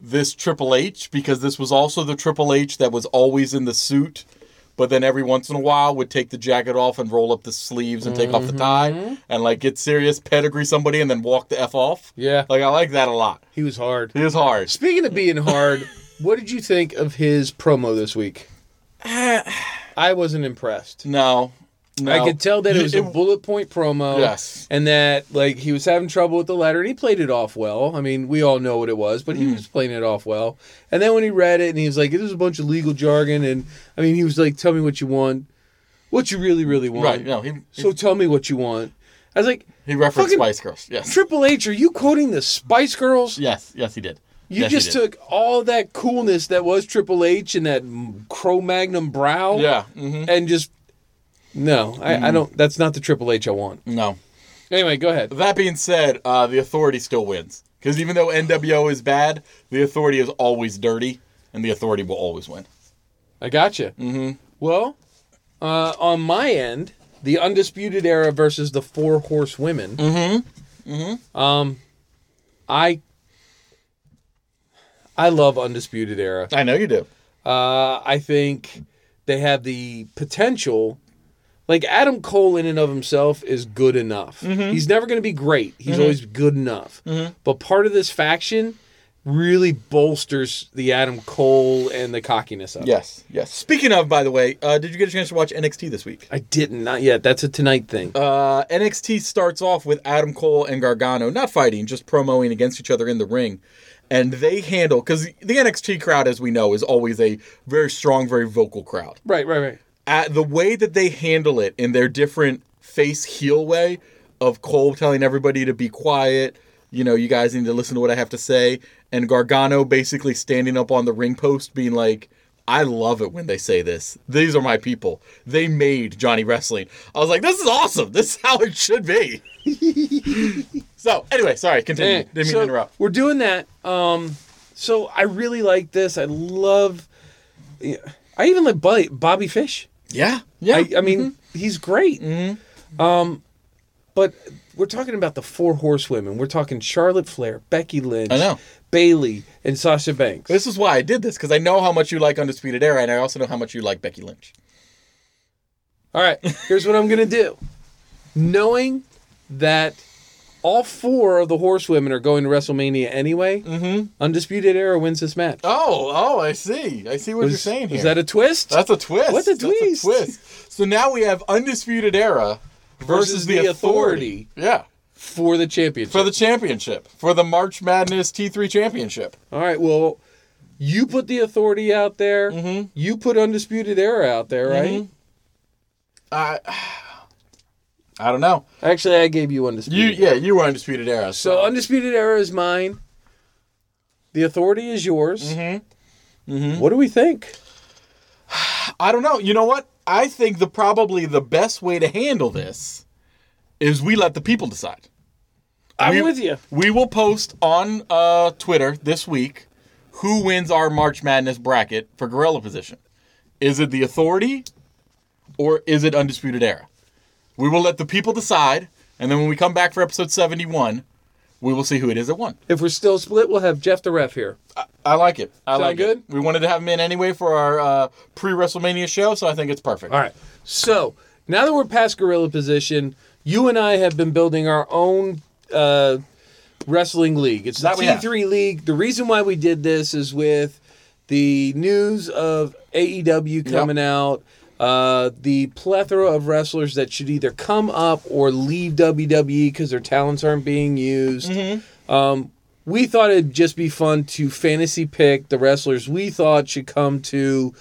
this Triple H because this was also the Triple H that was always in the suit, but then every once in a while would take the jacket off and roll up the sleeves and take mm-hmm. off the tie and, like, get serious, pedigree somebody, and then walk the F off. Yeah. Like, I like that a lot. He was hard. He was hard. Speaking of being hard, what did you think of his promo this week? I wasn't impressed. No. No. I could tell that it was a bullet point promo. Yes. And that, like, he was having trouble with the letter, and he played it off well. I mean, we all know what it was, but he mm. was playing it off well. And then when he read it, and he was like, there's a bunch of legal jargon, and, I mean, he was like, tell me what you want. What you really, really want. Right, no. He, so he, tell me what you want. I was like... He referenced Spice Girls, yes. Triple H, are you quoting the Spice Girls? Yes, yes, he did. You yes, just took all that coolness that was Triple H and that Cro-Magnon brow yeah, mm-hmm. and just... No, I, mm. I don't. That's not the Triple H I want. No. Anyway, go ahead. That being said, uh, the Authority still wins. Because even though N W O is bad, the Authority is always dirty, and the Authority will always win. I gotcha. Mm-hmm. Well, uh, on my end, the Undisputed Era versus the Four Horsewomen. Mm-hmm. Mm-hmm. Um, I, I love Undisputed Era. I know you do. Uh, I think they have the potential... Like, Adam Cole in and of himself is good enough. Mm-hmm. He's never going to be great. He's mm-hmm. always good enough. Mm-hmm. But part of this faction really bolsters the Adam Cole and the cockiness of it. Yes, yes. Speaking of, by the way, uh, did you get a chance to watch N X T this week? I didn't. Not yet. That's a tonight thing. Uh, N X T starts off with Adam Cole and Gargano not fighting, just promoing against each other in the ring. And they handle... Because the N X T crowd, as we know, is always a very strong, very vocal crowd. Right, right, right. At the way that they handle it in their different face-heel way of Cole telling everybody to be quiet, you know, you guys need to listen to what I have to say, and Gargano basically standing up on the ring post being like, I love it when they say this. These are my people. They made Johnny Wrestling. I was like, this is awesome. This is how it should be. So, anyway, sorry, continue. Didn't mean so to interrupt. We're doing that. Um, so, I really like this. I love... I even like Bobby Fish. Yeah, yeah. I, I mean, mm-hmm. he's great. Mm-hmm. Um, but we're talking about the Four Horsewomen. We're talking Charlotte Flair, Becky Lynch, I know. Bailey, and Sasha Banks. This is why I did this, because I know how much you like Undisputed Era, and I also know how much you like Becky Lynch. All right, here's what I'm going to do. Knowing that all four of the Horsewomen are going to WrestleMania anyway, mm-hmm. Undisputed Era wins this match. Oh, oh, I see. I see what was, you're saying here. Is that a twist? That's a twist. What's a twist? That's a twist. So now we have Undisputed Era versus, versus the, the authority, authority. Yeah. For the championship. For the championship. For the March Madness T three championship. All right, well, you put the Authority out there. Mm-hmm. You put Undisputed Era out there, right? I... Mm-hmm. Uh, I don't know. Actually, I gave you Undisputed. You, yeah, you were Undisputed Era. So. so Undisputed Era is mine. The Authority is yours. Mm-hmm. Mm-hmm. What do we think? I don't know. You know what? I think the probably the best way to handle this is we let the people decide. I'm we, with you. We will post on uh, Twitter this week who wins our March Madness bracket for Gorilla Position. Is it the Authority or is it Undisputed Era? We will let the people decide, and then when we come back for episode seventy-one, we will see who it is that won. If we're still split, we'll have Jeff the Ref here. I, I like it. I Sound like good? It. We wanted to have him in anyway for our uh, pre-WrestleMania show, so I think it's perfect. All right. So, now that we're past Gorilla Position, you and I have been building our own uh, wrestling league. It's the T three League. The reason why we did this is with the news of A E W coming yep. out, uh, the plethora of wrestlers that should either come up or leave W W E because their talents aren't being used. Mm-hmm. Um, we thought it'd just be fun to fantasy pick the wrestlers we thought should come to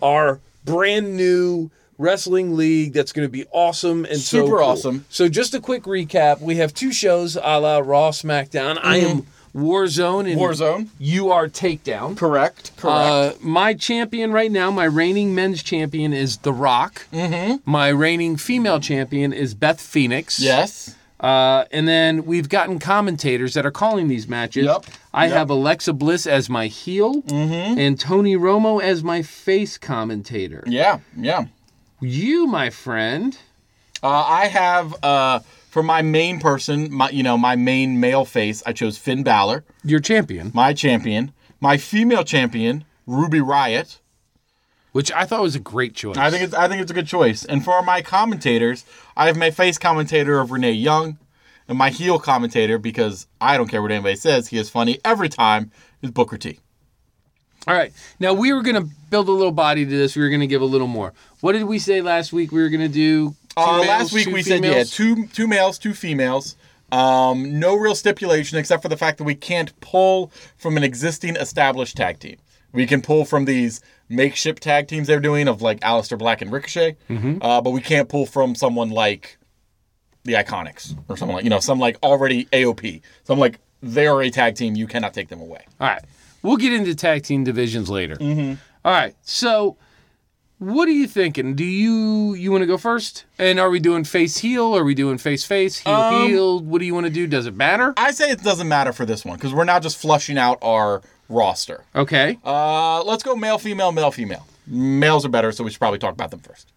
our brand new wrestling league that's going to be awesome and super so cool. awesome. So just a quick recap: we have two shows, a la Raw, SmackDown. Mm-hmm. I am Warzone and Warzone. You are Takedown. Correct. Correct. Uh, my champion right now, my reigning men's champion is The Rock. Mm-hmm. My reigning female champion is Beth Phoenix. Yes. Uh, and then we've gotten commentators that are calling these matches. Yep. I yep. have Alexa Bliss as my heel mm-hmm. and Tony Romo as my face commentator. Yeah. Yeah. You, my friend, uh, I have uh, for my main person, my you know my main male face. I chose Finn Balor, your champion, my champion, my female champion, Ruby Riott, which I thought was a great choice. I think it's I think it's a good choice. And for my commentators, I have my face commentator of Renee Young, and my heel commentator, because I don't care what anybody says, he is funny every time, is Booker T. All right. Now, we were going to build a little body to this. We were going to give a little more. What did we say last week we were going to do? Uh, males, last week we females? said, yeah, two two males, two females. Um, no real stipulation except for the fact that we can't pull from an existing established tag team. We can pull from these makeshift tag teams they're doing of, like, Aleister Black and Ricochet. Mm-hmm. Uh, but we can't pull from someone like the Iconics or someone like, you know, some like already A O P. Some like they're a tag team. You cannot take them away. All right. We'll get into tag team divisions later. Mm-hmm. All right. So, what are you thinking? Do you you want to go first? And are we doing face heel? Are we doing face face heel um, heel? What do you want to do? Does it matter? I say it doesn't matter for this one because we're now just flushing out our roster. Okay. Uh, let's go male female male female. Males are better, so we should probably talk about them first.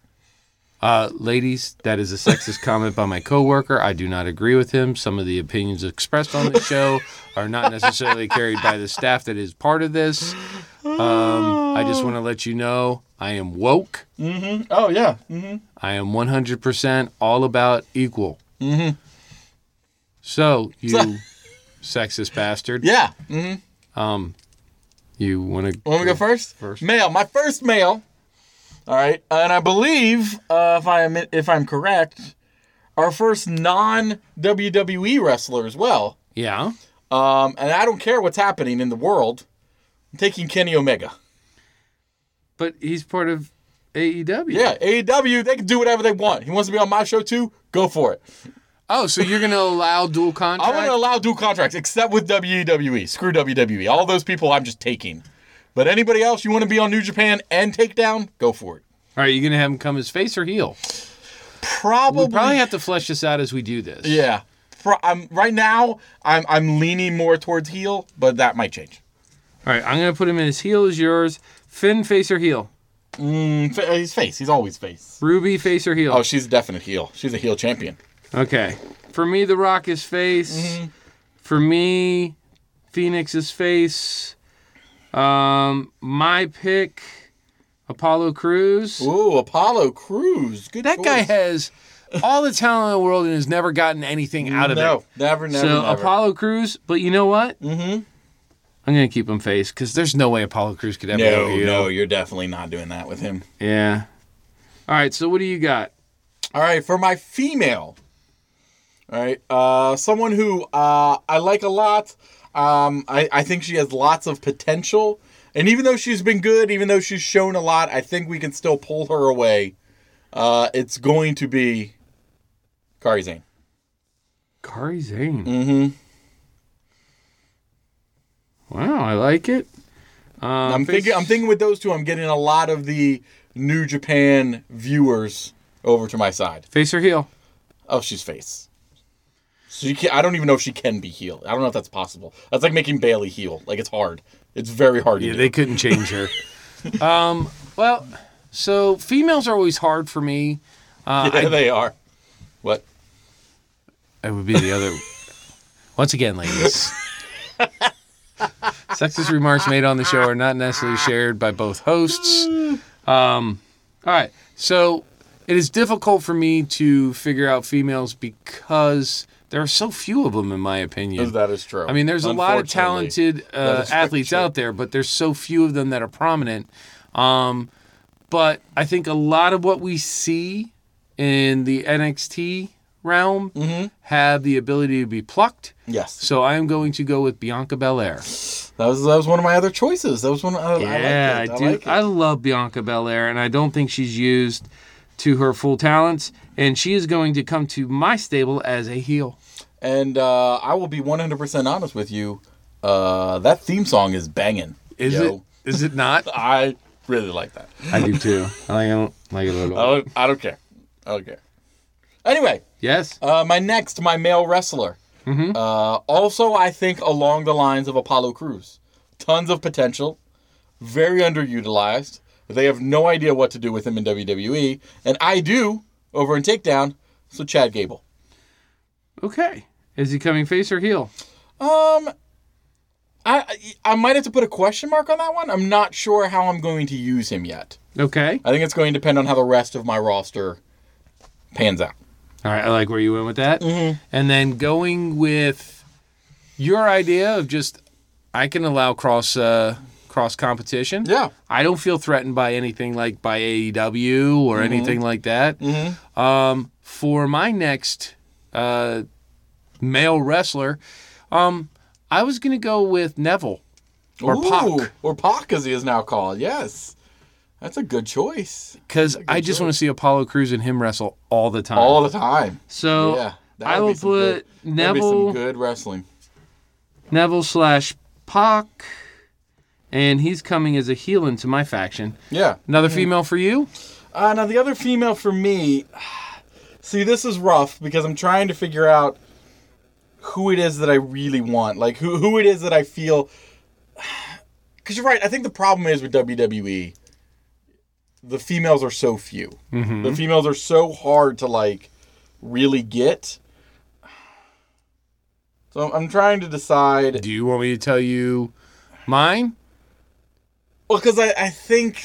Uh, ladies, that is a sexist comment by my coworker. I do not agree with him. Some of the opinions expressed on the show are not necessarily carried by the staff that is part of this. Um, I just want to let you know I am woke. Mm-hmm. Oh, yeah. Mm-hmm. I am one hundred percent all about equal. Mm-hmm. So, you so- sexist bastard. Yeah. Mm-hmm. Um, you want to go, go first? first? Male. My first male. All right, uh, and I believe, uh, if I'm if I'm correct, our first non-W W E wrestler as well. Yeah. Um, and I don't care what's happening in the world. I'm taking Kenny Omega. But he's part of A E W. Yeah, A E W, they can do whatever they want. He wants to be on my show too? Go for it. Oh, so you're going to allow dual contracts? I'm going to allow dual contracts, except with W W E. Screw W W E. All those people I'm just taking. But anybody else you want to be on New Japan and Takedown, go for it. All right, you going to have him come as face or heel? Probably. We probably have to flesh this out as we do this. Yeah. For, I'm, right now, I'm I'm leaning more towards heel, but that might change. All right, I'm going to put him in as heel as yours. Finn, face or heel? Mm, he's face. He's always face. Ruby, face or heel? Oh, she's a definite heel. She's a heel champion. Okay. For me, The Rock is face. Mm-hmm. For me, Phoenix is face. Um, my pick, Apollo Crews. Ooh, Apollo Crews. Good. That choice. Guy has all the talent in the world and has never gotten anything out of no, it. No, never, never. So never. Apollo Crews, but you know what? Mm-hmm. I'm gonna keep him face because there's no way Apollo Crews could ever. No, you. no, you're definitely not doing that with him. Yeah. All right. So what do you got? All right, for my female. All right, uh, someone who uh I like a lot. Um, I, I think she has lots of potential. And even though she's been good, even though she's shown a lot, I think we can still pull her away. Uh, it's going to be Kairi Sane. Kairi Sane? Mm-hmm. Wow, I like it. Uh, I'm, face... thinking, I'm thinking with those two, I'm getting a lot of the New Japan viewers over to my side. Face or heel? Oh, she's face. So you can, I don't even know if she can be heel. I don't know if that's possible. That's like making Bailey heel. Like, it's hard. It's very hard yeah, to do. Yeah, they couldn't change her. um, well, so females are always hard for me. Uh, yeah, I, they are. What? It would be the other. Once again, ladies. Sexist remarks made on the show are not necessarily shared by both hosts. Um, all right. So it is difficult for me to figure out females because there are so few of them, in my opinion. That is true. I mean, there's a lot of talented uh, athletes out there, but there's so few of them that are prominent. Um, but I think a lot of what we see in the N X T realm mm-hmm. have the ability to be plucked. Yes. So I am going to go with Bianca Belair. That was that was one of my other choices. That was one. I, yeah, I, like it. I, I do. Like it. I love Bianca Belair, and I don't think she's used to her full talents, and she is going to come to my stable as a heel. And uh, I will be one hundred percent honest with you. Uh, that theme song is banging. Is yo. it? Is it not? I really like that. I do too. I don't like it at all. I don't, I don't care. I don't care. Anyway. Yes. Uh, my next, my male wrestler. Mm-hmm. Uh, also, I think along the lines of Apollo Crews. Tons of potential. Very underutilized. They have no idea what to do with him in W W E, and I do over in Takedown. So Chad Gable. Okay, is he coming face or heel? Um, I I might have to put a question mark on that one. I'm not sure how I'm going to use him yet. Okay, I think it's going to depend on how the rest of my roster pans out. All right, I like where you went with that, mm-hmm. and then going with your idea of just I can allow cross. Uh, Cross competition. Yeah. I don't feel threatened by anything like by A E W or mm-hmm. anything like that. Mm-hmm. Um, for my next uh, male wrestler, um, I was going to go with Neville or Ooh, Pac. Or Pac, as he is now called. Yes. That's a good choice. Because I just want to see Apollo Crews and him wrestle all the time. All the time. So yeah, I will put good, Neville. That'd be some good wrestling. Neville slash Pac. And he's coming as a heel into my faction. Yeah. Another female for you? Uh, now, the other female for me... See, this is rough because I'm trying to figure out who it is that I really want. Like, who, who it is that I feel... Because you're right. I think the problem is with W W E, the females are so few. Mm-hmm. The females are so hard to, like, really get. So I'm trying to decide... Do you want me to tell you mine? Well, because I, I think...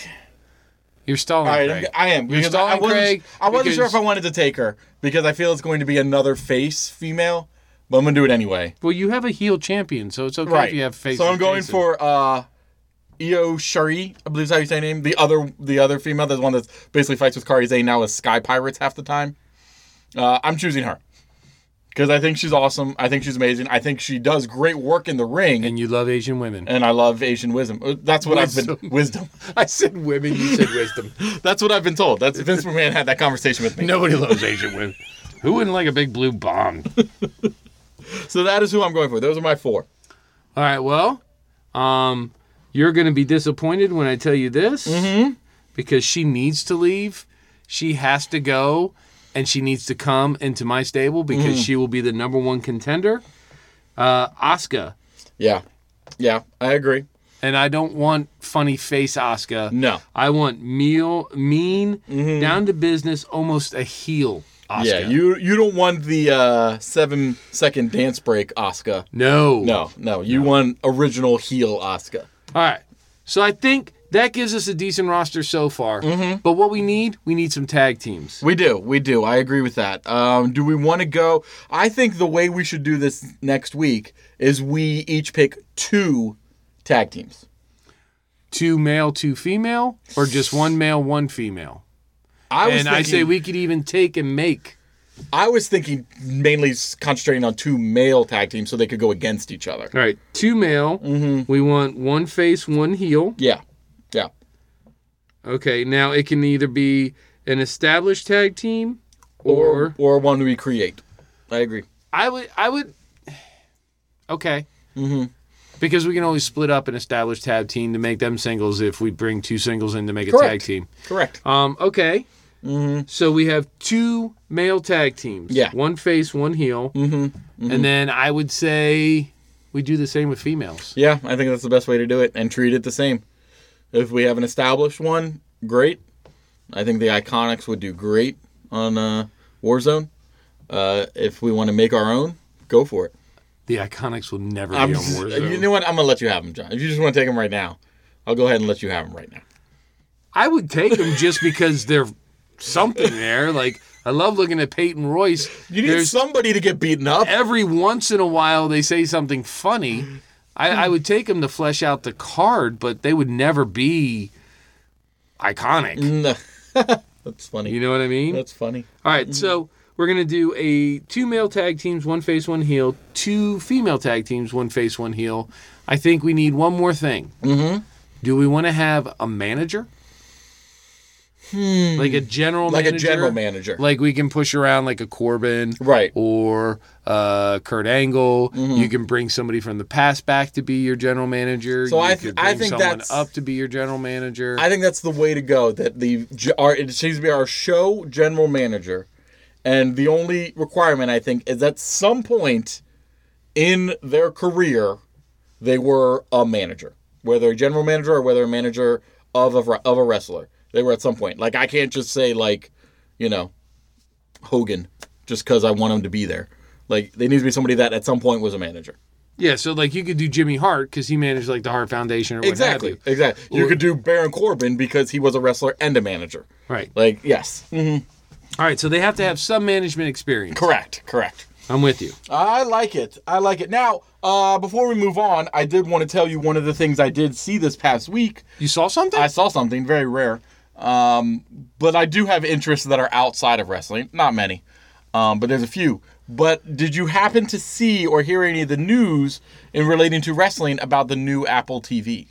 You're stalling, right, Craig. I am. You're stalling, I wasn't, Craig. I wasn't because... sure if I wanted to take her, because I feel it's going to be another face female, but I'm going to do it anyway. Well, you have a heel champion, so it's okay right. if you have face. So I'm going Jason. for uh, Io Shirai, I believe is how you say her name. The other the other female, the one that basically fights with Kairi Sane now is Sky Pirates half the time. Uh, I'm choosing her. Because I think she's awesome. I think she's amazing. I think she does great work in the ring. And you love Asian women. And I love Asian wisdom. That's what wisdom. I've been... Wisdom. I said women, you said wisdom. That's what I've been told. That's Vince McMahon had that conversation with me. Nobody loves Asian women. Who wouldn't like a big blue bomb? So that is who I'm going for. Those are my four. All right, well, um, you're going to be disappointed when I tell you this. Mm-hmm. Because she needs to leave. She has to go. And she needs to come into my stable because mm. she will be the number one contender. Uh, Asuka. Yeah. Yeah, I agree. And I don't want funny face Asuka. No. I want meal, mean, mm-hmm. down to business, almost a heel Asuka. Yeah, you you don't want the uh, seven-second dance break Asuka. No. No, no. You no. want original heel Asuka. All right. So I think... That gives us a decent roster so far. Mm-hmm. But what we need, we need some tag teams. We do. We do. I agree with that. Um, do we want to go? I think the way we should do this next week is we each pick two tag teams. Two male, two female? Or just one male, one female? I was and thinking, I say we could even take and make. I was thinking mainly concentrating on two male tag teams so they could go against each other. All right. Two male. Mm-hmm. We want one face, one heel. Yeah. Yeah. Okay, now it can either be an established tag team or... Or, or one we create. I agree. I would... I would. Okay. Mm-hmm. Because we can always split up an established tag team to make them singles if we bring two singles in to make Correct. a tag team. Correct. Um, okay. Mm-hmm. So we have two male tag teams. Yeah. One face, one heel. Mm-hmm. Mm-hmm. And then I would say we do the same with females. Yeah, I think that's the best way to do it and treat it the same. If we have an established one, great. I think the Iconics would do great on uh, Warzone. Uh, if we want to make our own, go for it. The Iconics will never I'm be on Warzone. Just, you know what? I'm going to let you have them, John. If you just want to take them right now, I'll go ahead and let you have them right now. I would take them just because they're something there. Like, I love looking at Peyton Royce. You need There's, somebody to get beaten up. Every once in a while they say something funny. I, I would take them to flesh out the card, but they would never be iconic. No. That's funny. You know what I mean? That's funny. All right, mm-hmm. So we're going to do a two male tag teams, one face, one heel, two female tag teams, one face, one heel. I think we need one more thing. Mm-hmm. Do we want to have a manager? Hmm. Like a general like manager. Like a general manager. Like we can push around like a Corbin. Right. Or uh, Kurt Angle. Mm-hmm. You can bring somebody from the past back to be your general manager. So you I, th- bring I think someone that's... up to be your general manager. I think that's the way to go. That the our, It seems to be our show general manager. And the only requirement, I think, is at some point in their career, they were a manager. Whether a general manager or whether a manager of a, of a wrestler. They were at some point. Like, I can't just say, like, you know, Hogan, just because I want him to be there. Like, they need to be somebody that at some point was a manager. Yeah, so, like, you could do Jimmy Hart because he managed, like, the Hart Foundation or what exactly, have you. Exactly, exactly. You could do Baron Corbin because he was a wrestler and a manager. Right. Like, yes. Mm-hmm. All right, so they have to have some management experience. Correct, correct. I'm with you. I like it. I like it. Now, uh, before we move on, I did want to tell you one of the things I did see this past week. You saw something? I saw something, very rare. Um, but I do have interests that are outside of wrestling. Not many, um, but there's a few. But did you happen to see or hear any of the news in relating to wrestling about the new Apple T V?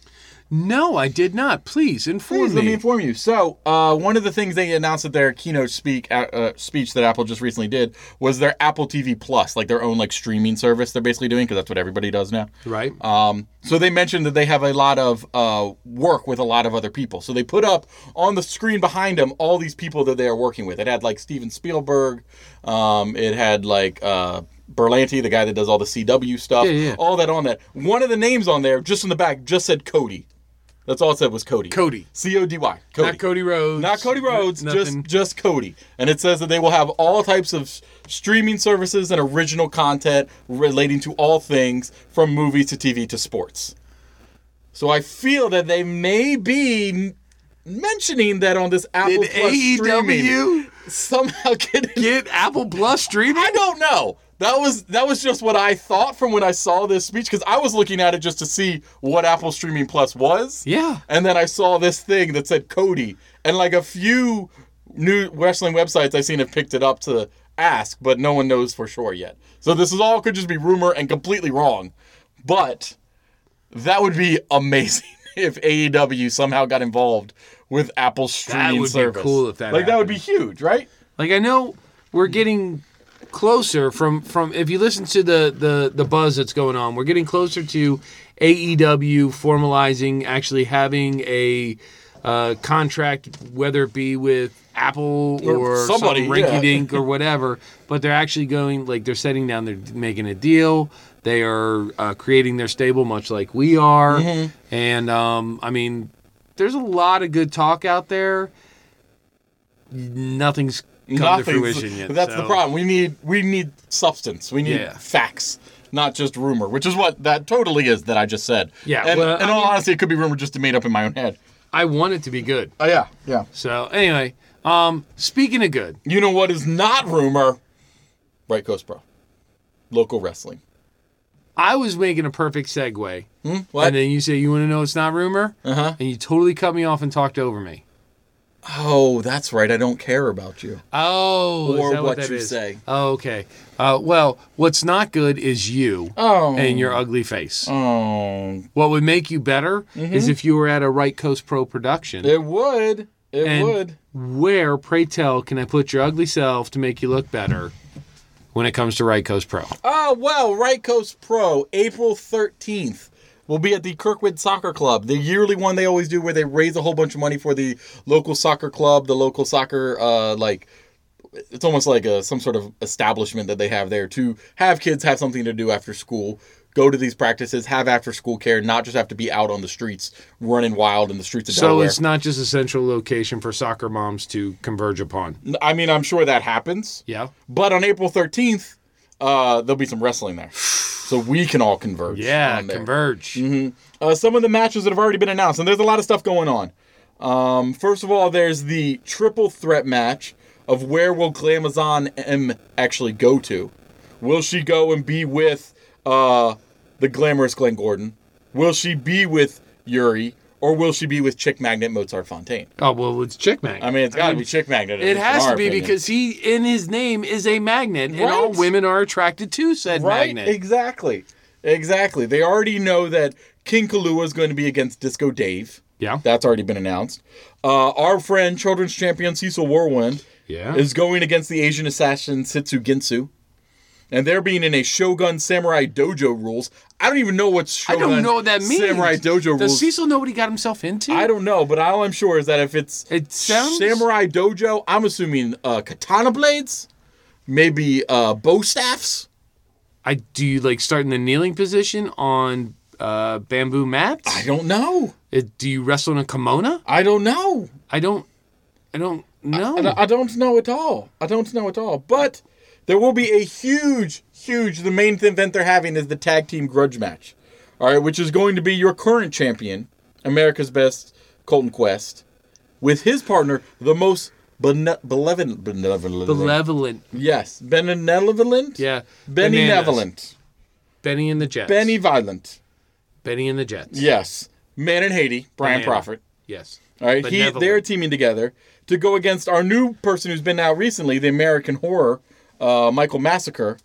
No, I did not. Please inform Please, me. Let me inform you. So, uh, one of the things they announced at their keynote speak uh, speech that Apple just recently did was their Apple T V Plus, like their own like streaming service they're basically doing because that's what everybody does now. Right. Um, so they mentioned that they have a lot of uh, work with a lot of other people. So they put up on the screen behind them all these people that they are working with. It had like Steven Spielberg. Um, it had like... Uh, Berlanti, the guy that does all the C W stuff, yeah, yeah. all that on that. One of the names on there, just in the back, just said Cody. That's all it said was Cody. Cody. C O D Y. Cody. Not Cody Rhodes. Not Cody Rhodes, no, just, just Cody. And it says that they will have all types of streaming services and original content relating to all things from movies to T V to sports. So I feel that they may be mentioning that on this Apple Did Plus A E W streaming. Somehow get, get Apple Plus streaming? I don't know. That was that was just what I thought from when I saw this speech, because I was looking at it just to see what Apple Streaming Plus was. Yeah. And then I saw this thing that said Cody. And like a few new wrestling websites I've seen have picked it up to ask, but no one knows for sure yet. So this is all could just be rumor and completely wrong. But that would be amazing if A E W somehow got involved with Apple Streaming Service. That would be cool if that happened. Like that would be huge, right? Like I know we're getting... closer from from if you listen to the, the the buzz that's going on, we're getting closer to A E W formalizing actually having a uh, contract, whether it be with Apple or, or somebody, some rinky dink yeah. or whatever. But they're actually going like they're setting down, they're making a deal. They are uh, creating their stable, much like we are. Mm-hmm. And um, I mean, there's a lot of good talk out there. Nothing's. Come to fruition yet, that's so. The problem. We need we need substance. We need yeah. facts, not just rumor, which is what that totally is that I just said. Yeah, and well, in all mean, honesty, it could be rumor just made up in my own head. I want it to be good. Oh yeah, yeah. So anyway, um, speaking of good, you know what is not rumor? Right Coast Pro, local wrestling. I was making a perfect segue, hmm? What? And then you say you want to know it's not rumor, uh-huh. and you totally cut me off and talked over me. Oh, that's right. I don't care about you. Oh, or what, what you is? Say. Oh, okay. Uh, well, what's not good is you oh. and your ugly face. Oh. What would make you better mm-hmm. is if you were at a Right Coast Pro production. It would. It and would. Where, pray tell, can I put your ugly self to make you look better when it comes to Right Coast Pro? Oh, well, Right Coast Pro, April thirteenth. will be at the Kirkwood Soccer Club, the yearly one they always do where they raise a whole bunch of money for the local soccer club, the local soccer, uh, like, it's almost like a, some sort of establishment that they have there to have kids have something to do after school, go to these practices, have after-school care, not just have to be out on the streets running wild in the streets of Delaware. So it's not just a central location for soccer moms to converge upon. I mean, I'm sure that happens. Yeah. But on April thirteenth, uh, there'll be some wrestling there. So we can all converge. Yeah, converge. Mm-hmm. Uh, some of the matches that have already been announced, and there's a lot of stuff going on. Um, first of all, there's the triple threat match of where will Glamazon M actually go to. Will she go and be with... Uh, the glamorous Glenn Gordon? Will she be with Yuri, or will she be with Chick Magnet Mozart Fontaine? Oh, well, it's Chick Magnet. I mean, it's got to be Chick Magnet. It has to be opinion. Because he, in his name, is a magnet, right? And all women are attracted to said right? magnet. Exactly, exactly. They already know that King Kalua is going to be against Disco Dave. Yeah, that's already been announced. Uh, our friend, children's champion Cecil Warwind, yeah. is going against the Asian assassin Sitsu Ginsu. And they're being in a Shogun Samurai Dojo rules. I don't even know what Shogun I don't know what that means. Samurai Dojo rules. Does Cecil know what he got himself into? I don't know, but all I'm sure is that if it's it sounds... Samurai Dojo, I'm assuming uh, katana blades, maybe uh, bow staffs. I do you like start in the kneeling position on uh, bamboo mats? I don't know. It, do you wrestle in a kimono? I don't know. I don't. I don't know. I, I don't know at all. I don't know at all. But. There will be a huge, huge, the main event they're having is the Tag Team Grudge Match. All right, which is going to be your current champion, America's Best, Colton Quest, with his partner, the most bene- benevolent. Benevolent. Benevolent. Yes. Benevolent? Yeah. Benevolent. Benny and the Jets. Benny Violent. Benny and the Jets. Yes. Man in Haiti, Brian Banana. Prophet. Yes. All right, he, they're teaming together to go against our new person who's been out recently, the American Horror. Uh, Michael Massacre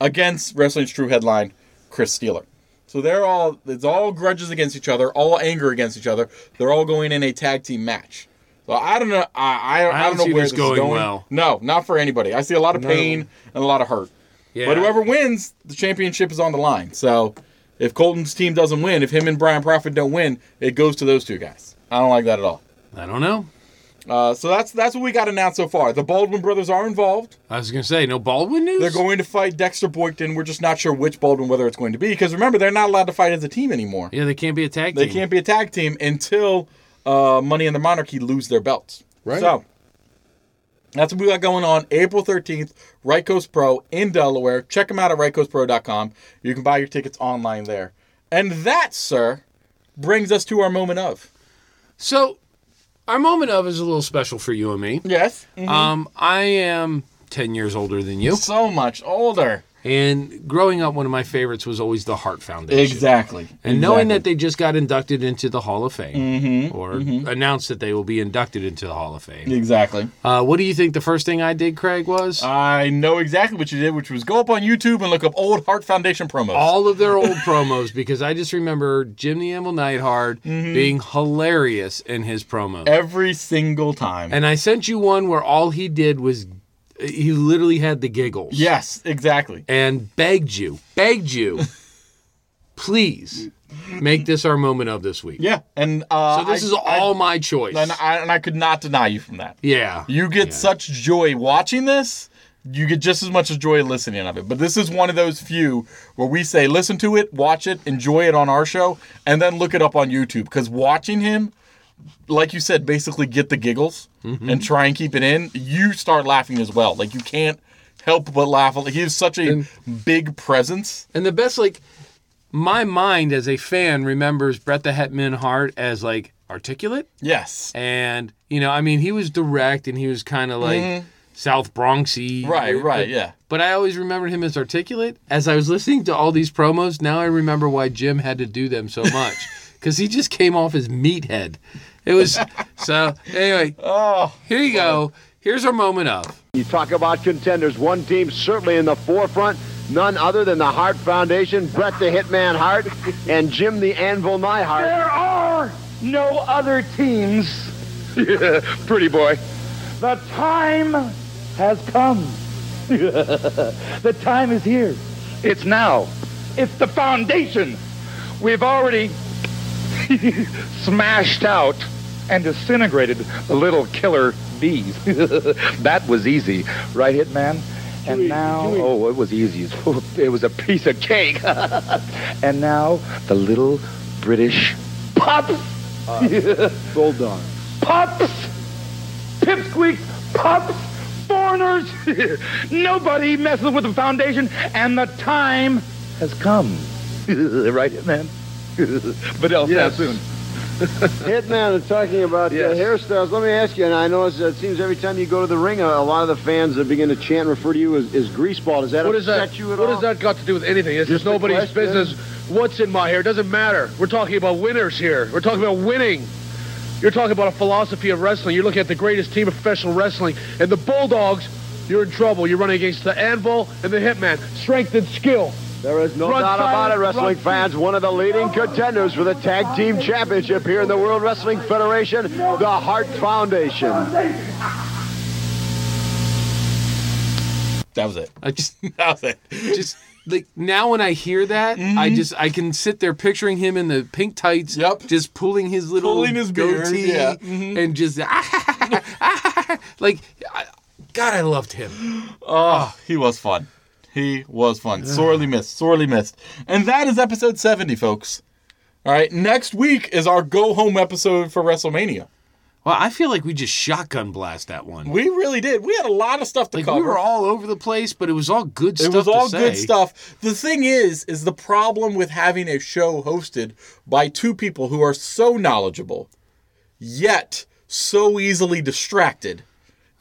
against Wrestling's True Headline, Chris Steeler. So they're all, it's all grudges against each other, all anger against each other. They're all going in a tag team match. So I don't know, I, I, I, I don't know where this, this going is going. Well. No, not for anybody. I see a lot of no. pain and a lot of hurt. Yeah. But whoever wins, the championship is on the line. So if Colton's team doesn't win, if him and Brian Prophet don't win, it goes to those two guys. I don't like that at all. I don't know. Uh, so that's that's what we got announced so far. The Baldwin brothers are involved. I was going to say, no Baldwin news? They're going to fight Dexter Boykton. We're just not sure which Baldwin, whether it's going to be. Because remember, they're not allowed to fight as a team anymore. Yeah, they can't be a tag team. They can't be a tag team until uh, Money and the Monarchy lose their belts. Right. So that's what we got going on April thirteenth, Right Coast Pro in Delaware. Check them out at right coast pro dot com. You can buy your tickets online there. And that, sir, brings us to our moment of. So... Our moment of is a little special for you and me. Yes. Mm-hmm. Um, I am ten years older than you. So much older. And growing up, one of my favorites was always the Hart Foundation. Exactly. And exactly. knowing that they just got inducted into the Hall of Fame, mm-hmm. or mm-hmm. announced that they will be inducted into the Hall of Fame. Exactly. Uh, what do you think the first thing I did, Craig, was? I know exactly what you did, which was go up on YouTube and look up old Hart Foundation promos. All of their old promos, because I just remember Jim the Anvil Neidhart mm-hmm. being hilarious in his promos. Every single time. And I sent you one where all he did was... He literally had the giggles. Yes, exactly. And begged you, begged you, please make this our moment of this week. Yeah, and uh, so this I, is all I, my choice, and I, and I could not deny you from that. Yeah, you get yeah. such joy watching this. You get just as much joy listening of it. But this is one of those few where we say, listen to it, watch it, enjoy it on our show, and then look it up on YouTube because watching him. Like you said, basically get the giggles mm-hmm. and try and keep it in. You start laughing as well. Like you can't help but laugh. Like, he is such a and, big presence. And the best, like my mind as a fan remembers Bret the Hitman Hart as like articulate. Yes. And you know, I mean, he was direct and he was kind of like mm-hmm. South Bronxy. Right. Right. But, yeah. But I always remembered him as articulate. As I was listening to all these promos, now I remember why Jim had to do them so much. Because he just came off as meathead. It was, so, anyway, oh, here you go. Here's our moment of. You talk about contenders. One team certainly in the forefront, none other than the Hart Foundation, Bret the Hitman Hart, and Jim the Anvil Neidhart. There are no other teams. Yeah, pretty boy. The time has come. The time is here. It's now. It's the foundation. We've already smashed out and disintegrated the little killer bees. That was easy, right, Hitman? And Chewy, now, Chewy. oh, it was easy. It was a piece of cake. And now, the little British pups. Uh, bulldogs. Pups. Pipsqueaks. Pups. Foreigners. Nobody messes with the Foundation. And the time has come. Right, Hitman? But else yes. soon. Hitman, is talking about yes. uh, hairstyles. Let me ask you, and I know it's, it seems every time you go to the ring, a, a lot of the fans that begin to chant and refer to you as, as greaseball. Does that what upset that, you at what all? What has that got to do with anything? It's just nobody's business. What's in my hair? It doesn't matter. We're talking about winners here. We're talking about winning. You're talking about a philosophy of wrestling. You're looking at the greatest team of professional wrestling, and the Bulldogs, you're in trouble. You're running against the Anvil and the Hitman. Strength and skill. There is no doubt about it, wrestling fans. One of the leading contenders for the Tag Team Championship here in the World Wrestling Federation, the Hart Foundation. That was it. I just, that was it. Just like now, when I hear that, mm-hmm. I just I can sit there picturing him in the pink tights, yep. just pulling his little pulling his goatee, beard, yeah. mm-hmm. and just like, God, I loved him. Oh, he was fun. He was fun. Sorely missed. Sorely missed. And that is episode seventy, folks. All right. Next week is our go-home episode for WrestleMania. Well, I feel like we just shotgun blast that one. We really did. We had a lot of stuff to like, cover. We were all over the place, but it was all good stuff to say. It was all good stuff. The thing is, is the problem with having a show hosted by two people who are so knowledgeable, yet so easily distracted.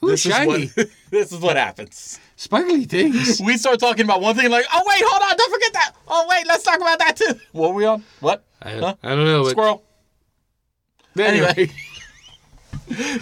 Ooh, this shiny. Is what, this is what happens. Sparkly things. We start talking about one thing like, oh, wait, hold on, don't forget that. Oh, wait, let's talk about that, too. What were we on? What? I, huh? I don't know. Squirrel. But... Anyway.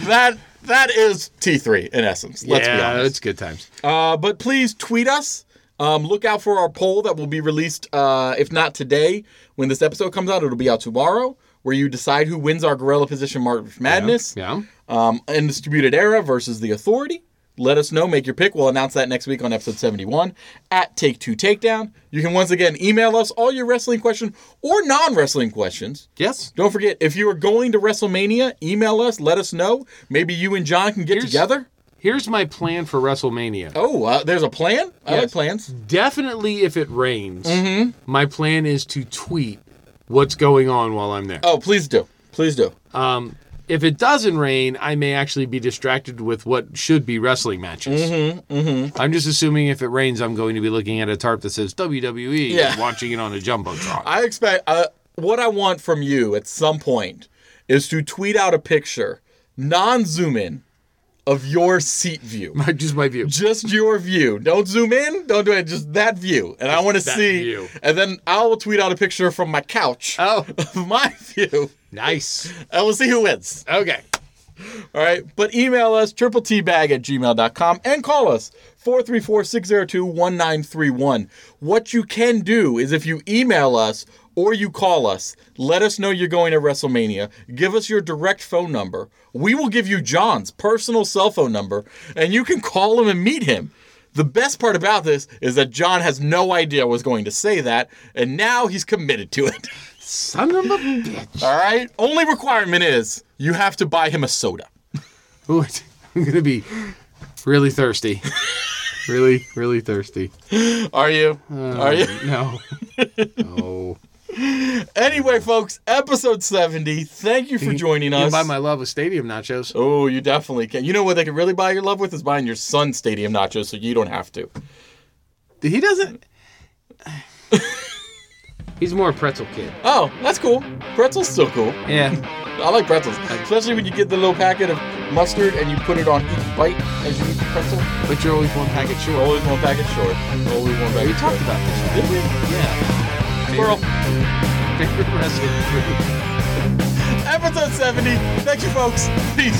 that that is T three, in essence. Let's yeah, be honest. Yeah, it's good times. Uh, but please tweet us. Um, look out for our poll that will be released, uh, if not today. When this episode comes out, it'll be out tomorrow, where you decide who wins our Gorilla Position March Madness. Yeah. yeah. Um, Undisputed Era versus The Authority. Let us know. Make your pick. We'll announce that next week on episode seventy-one at Take Two Takedown. You can once again email us all your wrestling questions or non-wrestling questions. Yes. Don't forget, if you are going to WrestleMania, email us. Let us know. Maybe you and John can get here's, together. Here's my plan for WrestleMania. Oh, uh, there's a plan? Yes. I like plans. Definitely if it rains, mm-hmm. my plan is to tweet what's going on while I'm there. Oh, please do. Please do. Um... If it doesn't rain, I may actually be distracted with what should be wrestling matches. Mm-hmm, mm-hmm. I'm just assuming if it rains, I'm going to be looking at a tarp that says W W E yeah. and watching it on a Jumbotron. I expect... Uh, what I want from you at some point is to tweet out a picture, non-zoom in, of your seat view. My, just my view. Just your view. Don't zoom in. Don't do it. Just that view. And just I want to see... View. And then I'll tweet out a picture from my couch oh. of my view. Nice. And we'll see who wins. Okay. All right. But email us, triple t bag at gmail dot com, and call us, four three four, six zero two, one nine three one. What you can do is if you email us or you call us, let us know you're going to WrestleMania. Give us your direct phone number. We will give you John's personal cell phone number, and you can call him and meet him. The best part about this is that John has no idea I was going to say that, and now he's committed to it. Son of a bitch. All right? Only requirement is you have to buy him a soda. Ooh, I'm going to be really thirsty. Really, really thirsty. Are you? Uh, Are you? No. No. Anyway, folks, episode seventy. Thank you for joining us. You can buy my love with stadium nachos. Oh, you definitely can. You know what they can really buy your love with is buying your son stadium nachos so you don't have to. He doesn't... He's more a pretzel kid. Oh, that's cool. Pretzel's still cool. Yeah. I like pretzels. Especially when you get the little packet of mustard and you put it on each bite as you eat the pretzel. But you're always one packet short. You're always one packet short. You're always one packet we short. We talked about this. Did we? Yeah. Squirrel. Favorite wrestling. Episode seventy. Thank you, folks. Peace.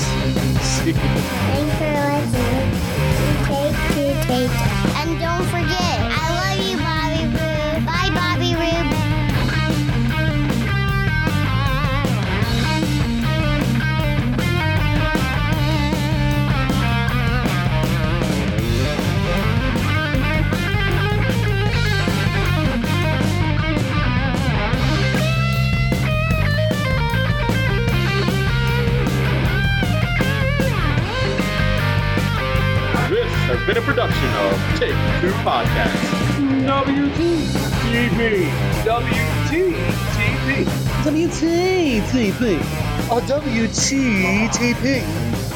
See you. Thanks for listening. Take, take, take. And don't forget, I love you, Bobby Boo. Bye, Bobby Rube. been a production of Take Two Podcast. W T T P. W T T P. W T T P. Oh, W T T P.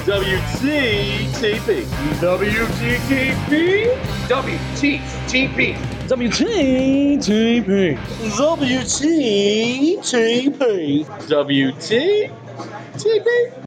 W T T P. W T T P. W T T P. W T T P. W T T P. W T T P.